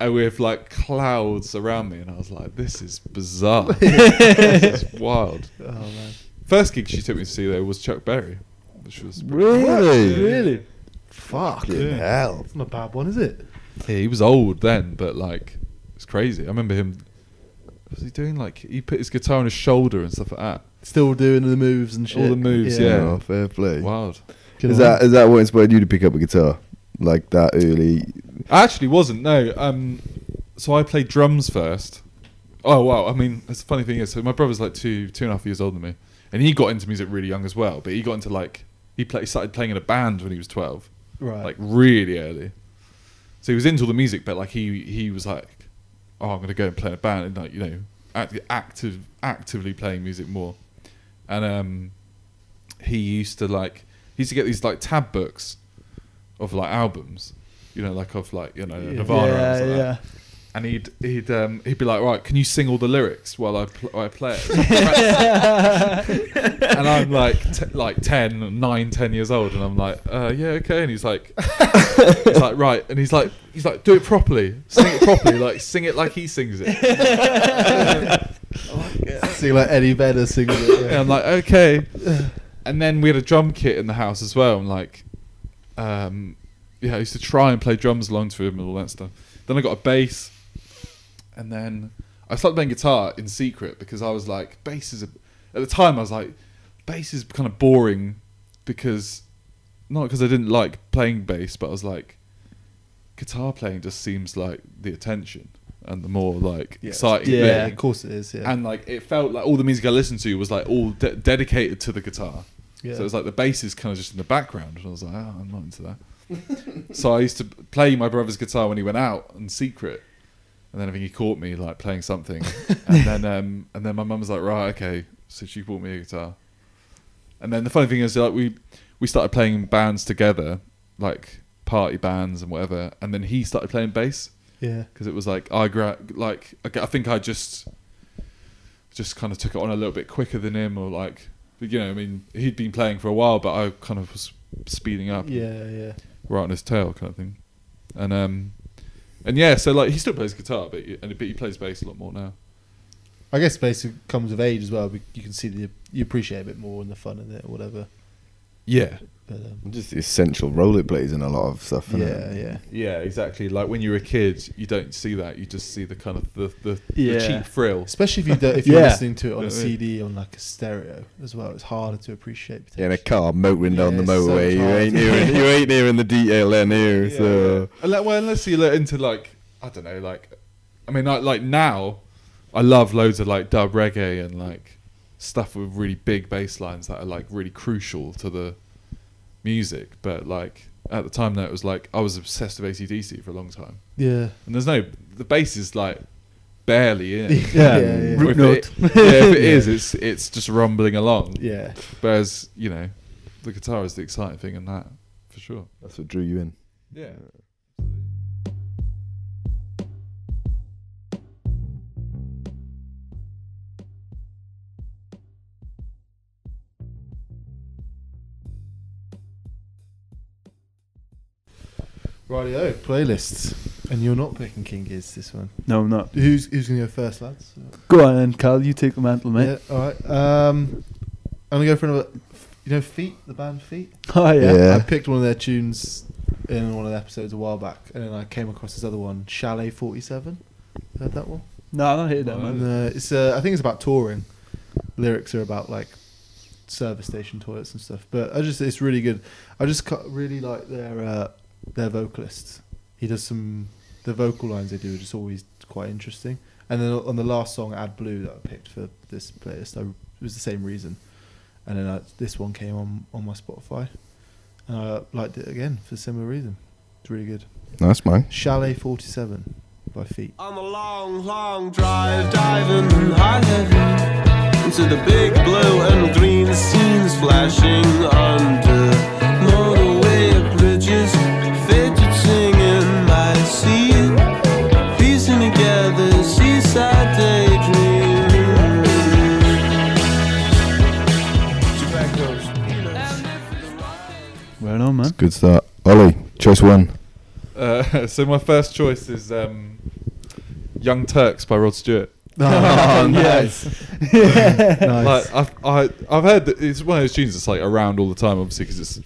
And with like clouds around me, and I was like, this is bizarre. This is wild. Oh, man. First gig she took me to see though was Chuck Berry. Which was Really? Fucking hell. That's not a bad one, is it? Yeah, he was old then, but like it's crazy. I remember him. What was he doing? Like he put his guitar on his shoulder and stuff like that. Still doing the moves and shit. All the moves, yeah. Oh, fair play. Wild. Is that what inspired you to pick up a guitar like that early? I actually wasn't. No. So I played drums first. Oh wow. I mean, that's the funny thing is, so my brother's like two and a half years older than me, and he got into music really young as well. But he got into like he started playing in a band when he was 12. Right. Like really early. So he was into all the music, but like he was like, oh, I'm going to go and play in a band, and like, you know, actively playing music more. And he used to get these like tab books of like albums, you know, like of like, you know, Nirvana and like that. And he'd be like, right, can you sing all the lyrics while I play it? And I'm like 10 years old, and I'm like, yeah, okay. And he's like, right, and he's like, do it properly, sing it properly, like sing it like he sings it. Sing like Eddie Vedder sings it. Yeah. And I'm like, okay. And then we had a drum kit in the house as well. I'm like, I used to try and play drums along to him and all that stuff. Then I got a bass. And then I started playing guitar in secret because I was like, at the time I was like, bass is kind of boring not because I didn't like playing bass, but I was like, guitar playing just seems like the attention and the more like exciting thing. Yeah, of course it is. Yeah. And like, it felt like all the music I listened to was like all dedicated to the guitar. Yeah. So it was like the bass is kind of just in the background. And I was like, oh, I'm not into that. So I used to play my brother's guitar when he went out in secret, and then I think he caught me like playing something, and then my mum was like, right, okay, so she bought me a guitar. And then the funny thing is, like, we started playing in bands together, like party bands and whatever, and then he started playing bass, because it was like I think I just kind of took it on a little bit quicker than him, or like, you know, I mean, he'd been playing for a while, but I kind of was speeding up, right on his tail kind of thing. And so like he still plays guitar, but he plays bass a lot more now. I guess bass comes of age as well. You can see you appreciate it a bit more and the fun in it or whatever. Yeah. But, just essential rollerblades and a lot of stuff. Yeah, exactly. Like when you're a kid, you don't see that. You just see the kind of the cheap frill. Especially if you if you're listening to it on a CD on like a stereo as well, it's harder to appreciate. Yeah, in a car motoring down the motorway, you ain't hearing the detail then here. Yeah. So unless you look into now, I love loads of like dub reggae and like stuff with really big bass lines that are like really crucial to the music, but like at the time that it was like I was obsessed with AC/DC for a long time. Yeah, and the bass is like barely in. Root note. If it is, it's just rumbling along. Yeah, whereas the guitar is the exciting thing in that for sure. That's what drew you in. Yeah. Rightio, playlists. And you're not picking King Giz this one. No, I'm not. Who's going to go first, lads? Go on then, Carl. You take the mantle, mate. Yeah, all right. I'm going to go for another... Feet? The band Feet? Oh, yeah. I picked one of their tunes in one of the episodes a while back, and then I came across this other one, Chalet 47. Heard that one? No, I don't hear that one. I think it's about touring. Lyrics are about, like, service station toilets and stuff. But it's really good. I just really like their vocalists. He does the vocal lines they do are just always quite interesting. And then on the last song, Add Blue, that I picked for this playlist, it was the same reason. And then this one came on my Spotify. And I liked it again for a similar reason. It's really good. Nice, man. Chalet 47 by Feet. On the long, long drive, diving high heavy into the big blue and green scenes flashing under motorway bridges. Fidgeting in my seat, piecing together seaside daydream. Right on, man. It's good start. Ollie, choice one. So my first choice is Young Turks by Rod Stewart. Oh, nice. Nice. I've heard that it's one of those tunes that's like around all the time, obviously, because it's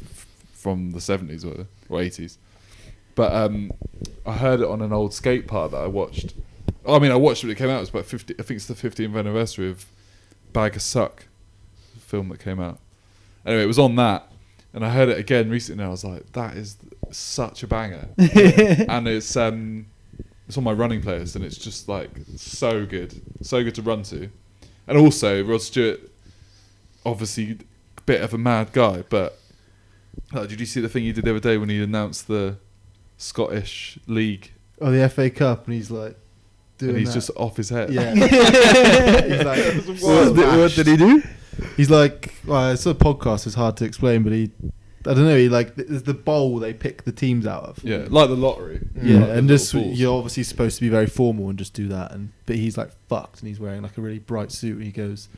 from the 70s or 80s. But I heard it on an old skate park that I watched. I watched it when it came out. It was about 50. I think it's the 15th anniversary of Bag of Suck, the film that came out. Anyway, it was on that, and I heard it again recently. And I was like, "That is such a banger!" And it's on my running playlist, and it's just like so good to run to. And also, Rod Stewart, obviously, a bit of a mad guy. But did you see the thing he did the other day when he announced the Scottish League? Oh, the FA Cup, and he's like doing that. And he's just off his head. Yeah. He's like, what did he do? He's like, it's a podcast, it's hard to explain, but the bowl they pick the teams out of. Yeah, like the lottery. Yeah, like and just balls. You're obviously supposed to be very formal and just do that, but he's like fucked, and he's wearing like a really bright suit, and he goes...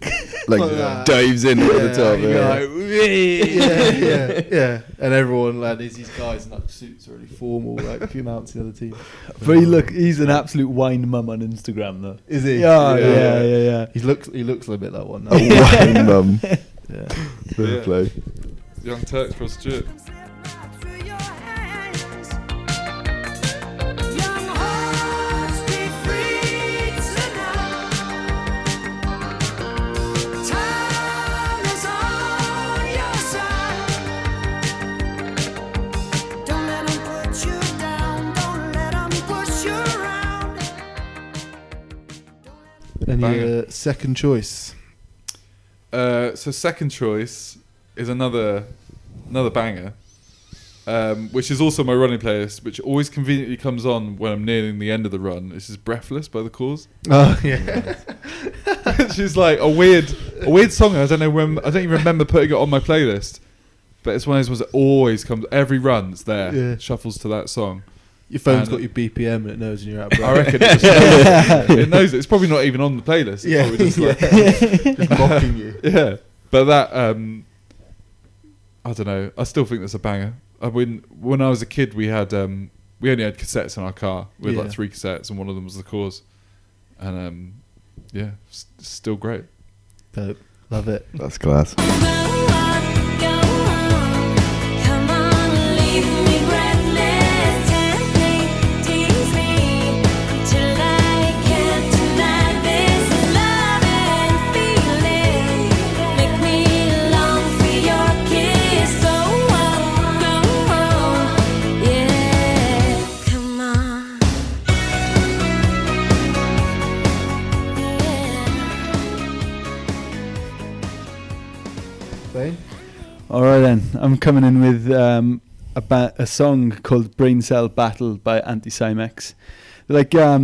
dives in at the top. And everyone, like, these guys in like suits are really formal, like if you announce the other team. But he's an absolute wine mum on Instagram, though. Is he? Oh, yeah. He looks a little bit like one now. A wine mum. Yeah. Fair play. Young Turks for Stuart. And your second choice? So second choice is another banger, which is also my running playlist, which always conveniently comes on when I'm nearing the end of the run. This is Breathless by The Cause. Oh, yeah. Which is like a weird song. I don't even remember putting it on my playlist, but it's one of those ones that always comes, every run it's there, shuffles to that song. Your phone's got your BPM and it knows when you're out of breath. I reckon it knows it. It's probably not even on the playlist. It's probably just just mocking you. Yeah. But that, I don't know. I still think that's a banger. When I was a kid, we only had cassettes in our car. We had like three cassettes and one of them was The Cause. And still great. Dope. Love it. That's class. I'm coming in with a song called Brain Cell Battle by Anti-Cymex. Like, well,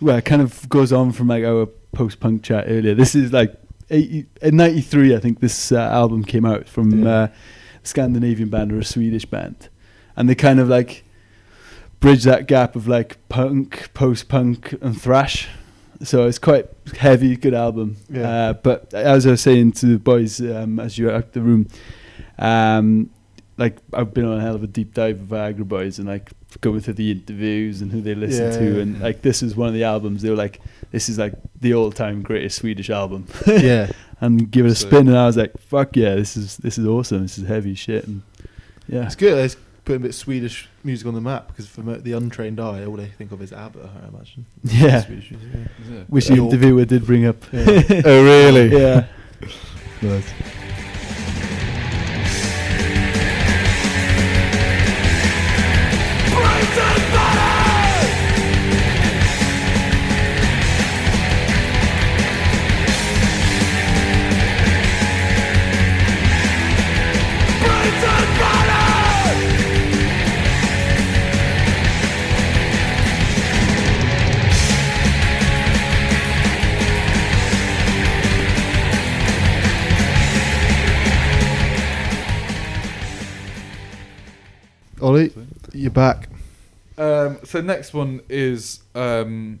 it kind of goes on from like our post-punk chat earlier. This is like, in 93, I think this album came out from a Scandinavian band or a Swedish band. And they kind of like bridge that gap of like punk, post-punk and thrash. So it's quite heavy, good album. Yeah. But as I was saying to the boys as you were out the room, like I've been on a hell of a deep dive of Viagra Boys and like going through the interviews and who they listen to and like this is one of the albums they were like, this is like the all-time greatest Swedish album. And give it a spin, and I was like, fuck yeah, this is awesome, this is heavy shit. And yeah, it's good, it's putting a bit of Swedish music on the map, because for the untrained eye, all they think of is ABBA, I imagine. Yeah, music, yeah. Which the interviewer did bring up. Oh really? Yeah. Nice. Ollie, you're back. So next one is it's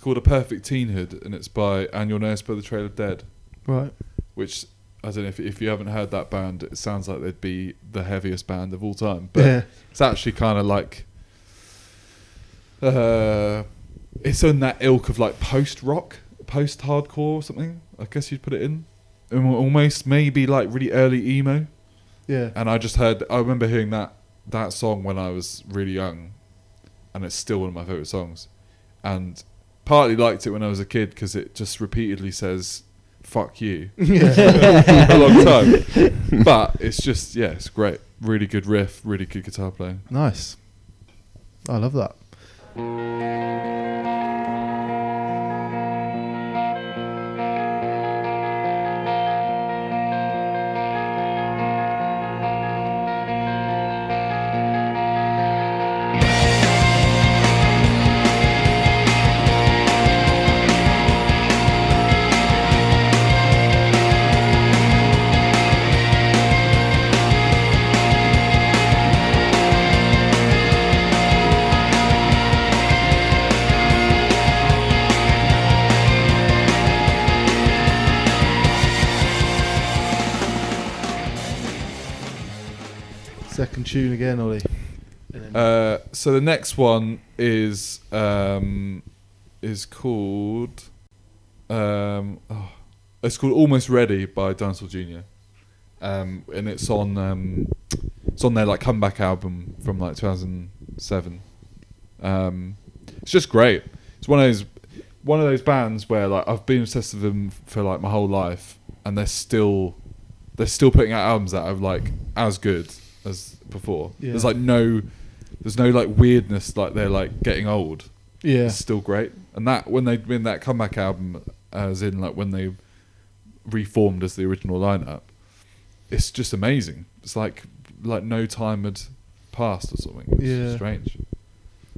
called A Perfect Teenhood, and it's by And You'll Know Us by the Trail of Dead. Right. Which, I don't know if you haven't heard that band, it sounds like they'd be the heaviest band of all time. But it's actually kind of like it's in that ilk of like post rock, post hardcore or something, I guess you'd put it in. Almost maybe like really early emo. Yeah, and I remember hearing that song when I was really young, and it's still one of my favourite songs. And partly liked it when I was a kid because it just repeatedly says "fuck you" a long time. But it's just it's great. Really good riff, really good guitar playing. Nice, I love that. Second tune again, Ollie. So the next one is called it's called Almost Ready by Dinosaur Jr. And it's on their like comeback album from like 2007. It's just great. It's one of those bands where like I've been obsessed with them for like my whole life, and they're still putting out albums that are like as good as before. There's like there's no like weirdness, like they're like getting old. It's still great. And that when they win that comeback album, as in like when they reformed as the original lineup, it's just amazing. It's like no time had passed or something. It's strange.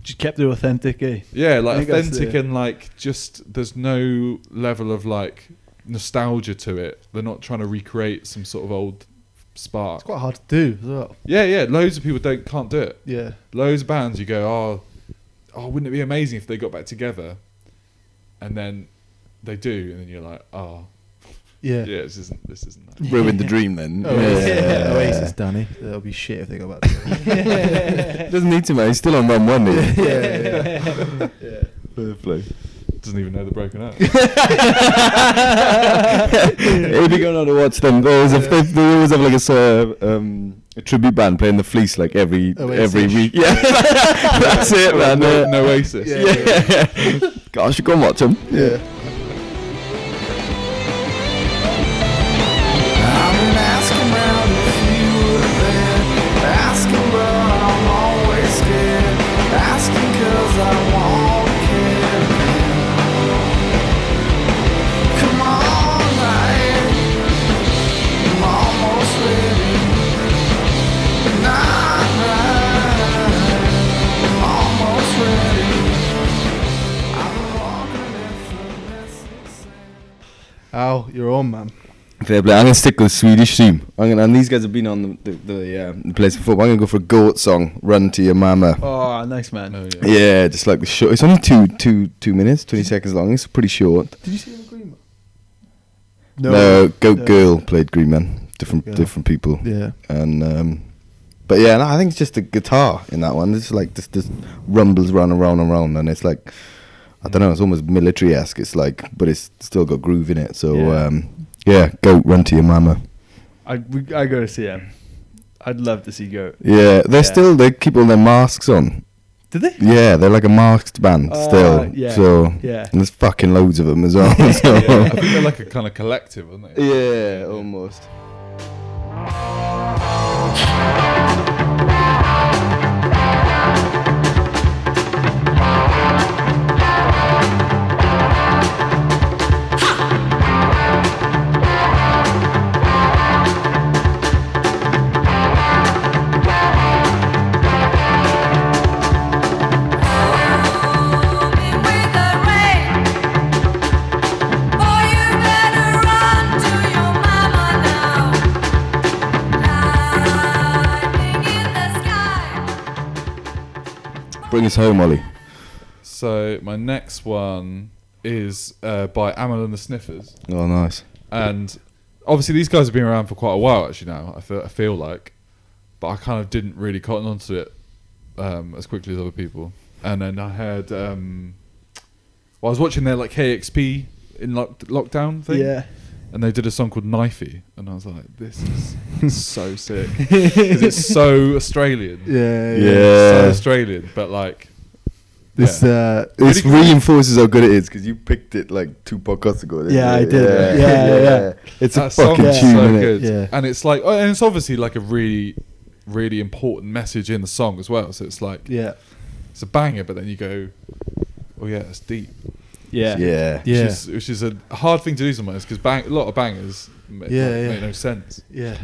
Just kept it authentic, eh? Yeah, like authentic and like just there's no level of like nostalgia to it. They're not trying to recreate some sort of old spark. It's quite hard to do as well. Yeah. Loads of people can't do it. Yeah. Loads of bands you go, oh, wouldn't it be amazing if they got back together? And then they do, and then you're like, oh. Yeah. Yeah, this isn't that. Ruined the dream then. Oasis. Yeah. Oasis, Danny. That'll be shit if they got back together. Doesn't need to, mate. He's still on 1-1, isn't he? Yeah. Fair play. doesn't even know they're broken up. It'd be going on to watch them. They always have like a tribute band playing The Fleece like every week. Yeah, that's it, man. No Oasis. Yeah. Gosh, go and watch them. Yeah. Al, you're on, man. Fair play. I'm going to stick with the Swedish team. And these guys have been on the place before, but I'm going to go for a goat song, Run to Your Mama. Oh, nice, man. Oh, yeah. Yeah, just like the short. It's only 2 minutes, 20 seconds long. It's pretty short. Did you see him in Green Man? No, Goat Girl played Green Man. Different people. Yeah. And, but yeah, no, I think it's just the guitar in that one. It's like this rumbles round and round and round, and it's like... I don't know, it's almost military-esque, it's like, but it's still got groove in it, so, yeah, Goat, Run to Your Mama. I go to see him. I'd love to see Goat. Yeah, they keep all their masks on. Do they? Yeah, they're like a masked band still, yeah, so, yeah. And there's fucking loads of them as well. So. Yeah, I think they're like a kind of collective, aren't they? Yeah, almost. Bring us home, Ollie. So my next one is by Amel and the Sniffers. Oh, nice. And obviously these guys have been around for quite a while actually now, I feel like. But I kind of didn't really cotton onto it as quickly as other people. And then I heard... I was watching their like KXP in lockdown thing. Yeah. And they did a song called Knifey. And I was like, this is so sick. Because it's so Australian. Yeah. So Australian. But like... This reinforces how good it is. Because you picked it like 2 podcasts ago. I did. Yeah. It's that a fucking tune. So good. Yeah. And it's like... Oh, and it's obviously like a really, really important message in the song as well. So it's like... Yeah. It's a banger. But then you go... Oh yeah, it's deep. Yeah. Which is a hard thing to do sometimes because a lot of bangers make no sense. Yeah,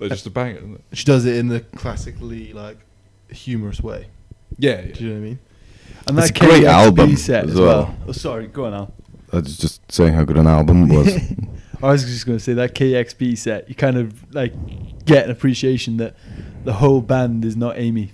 they're just a banger, isn't it? She does it in the classically like humorous way. Yeah. Do you know what I mean? And that's a great album set as well. Oh, sorry, go on, Al. I was just saying how good an album it was. I was just going to say that KXP set. You kind of like get an appreciation that the whole band is not Amy.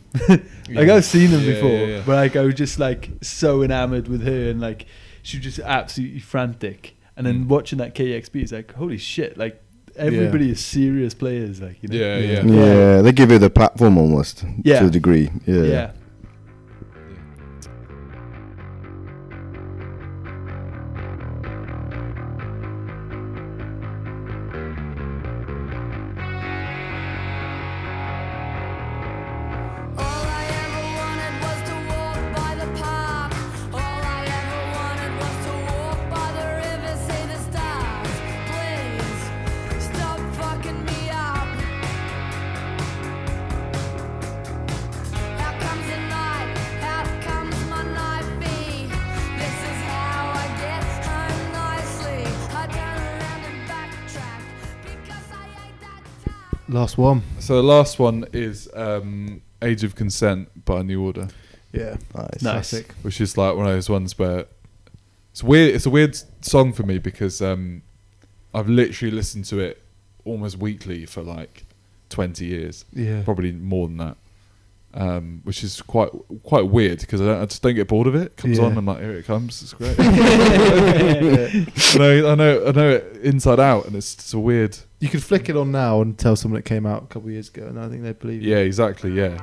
I've seen them before, but like I was just like so enamored with her and like. She was just absolutely frantic, and then watching that KXP, it's like holy shit! Like everybody is serious players, like you know. Yeah. They give you the platform almost to a degree. Yeah. Last one. So the last one is Age of Consent by New Order. Yeah, nice. Which is like one of those ones where it's weird. It's a weird song for me because I've literally listened to it almost weekly for like 20 years. Yeah, probably more than that. Which is quite weird because I just don't get bored of it. It comes on, I'm like, here it comes. It's great. I know it inside out, and it's a weird. You could flick it on now and tell someone it came out a couple of years ago, and I think they'd believe you. Yeah, exactly, yeah.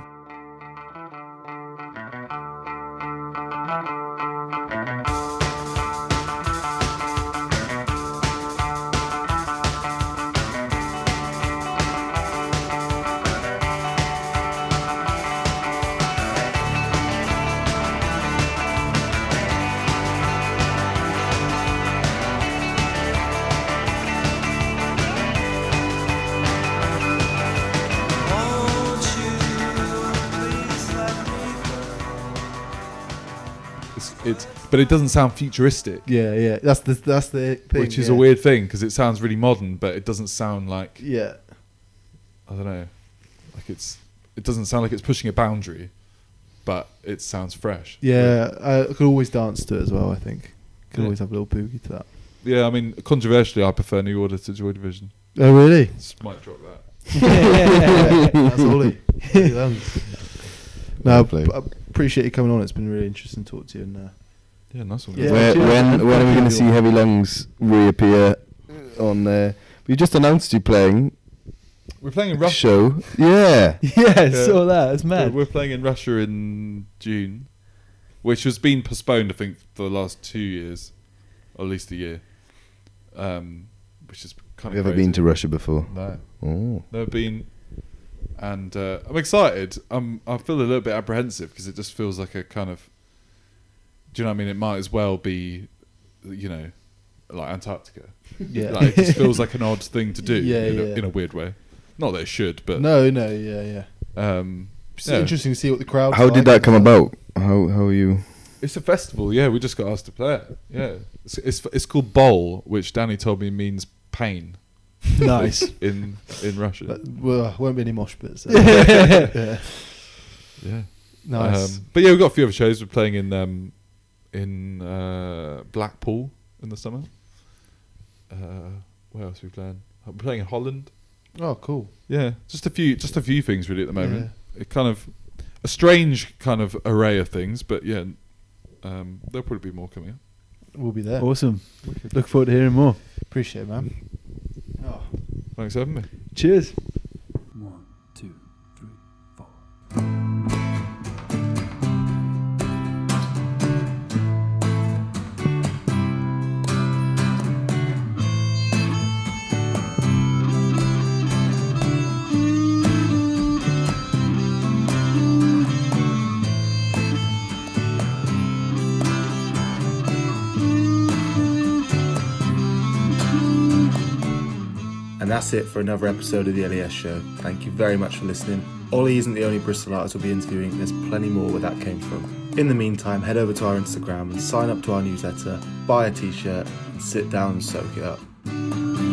it's, but it doesn't sound futuristic. Yeah, yeah, that's the thing. Which is a weird thing because it sounds really modern, but it doesn't sound like. Yeah. I don't know, like it doesn't sound like it's pushing a boundary, but it sounds fresh. Yeah, I could always dance to it as well. I think could always have a little boogie to that. Yeah, I mean, controversially, I prefer New Order to Joy Division. Oh, really? Just might drop that. That's Ollie. No, I appreciate you coming on. It's been really interesting to talk to you. And yeah, nice one. Yeah. When are we going to see Heavy Lungs reappear on there? We just announced you playing. We're playing in Russia. Show. Yeah. Yeah, saw that. It's mad. We're playing in Russia in June, which has been postponed, I think, for the last 2 years. Or at least a year, which is kind of. Have you ever been to Russia before? No, never been, and I'm excited. I feel a little bit apprehensive because it just feels like a kind of. Do you know what I mean? It might as well be, you know, like Antarctica. Yeah, like, it just feels like an odd thing to do. Yeah, in a weird way. Not that it should, but no, yeah. It's interesting to see what the crowd. How did that come about? How are you? It's a festival, yeah. We just got asked to play it. Yeah, it's called Bowl, which Danny told me means pain. Nice in Russian. Well, won't be any mosh pits. So. yeah. Nice. But yeah, we've got a few other shows. We're playing in Blackpool in the summer. Where else are we playing? We're playing in Holland. Oh, cool. Yeah, just a few things really at the moment. Yeah. It kind of a strange kind of array of things, but yeah. There'll probably be more coming up. We'll be there. Awesome. Look forward to hearing more. Appreciate it, man. Oh. Thanks for having me. Cheers. 1, 2, 3, 4. And that's it for another episode of the LES Show. Thank you very much for listening. Ollie isn't the only Bristol artist we'll be interviewing. There's plenty more where that came from. In the meantime, head over to our Instagram and sign up to our newsletter, buy a t-shirt, and sit down and soak it up.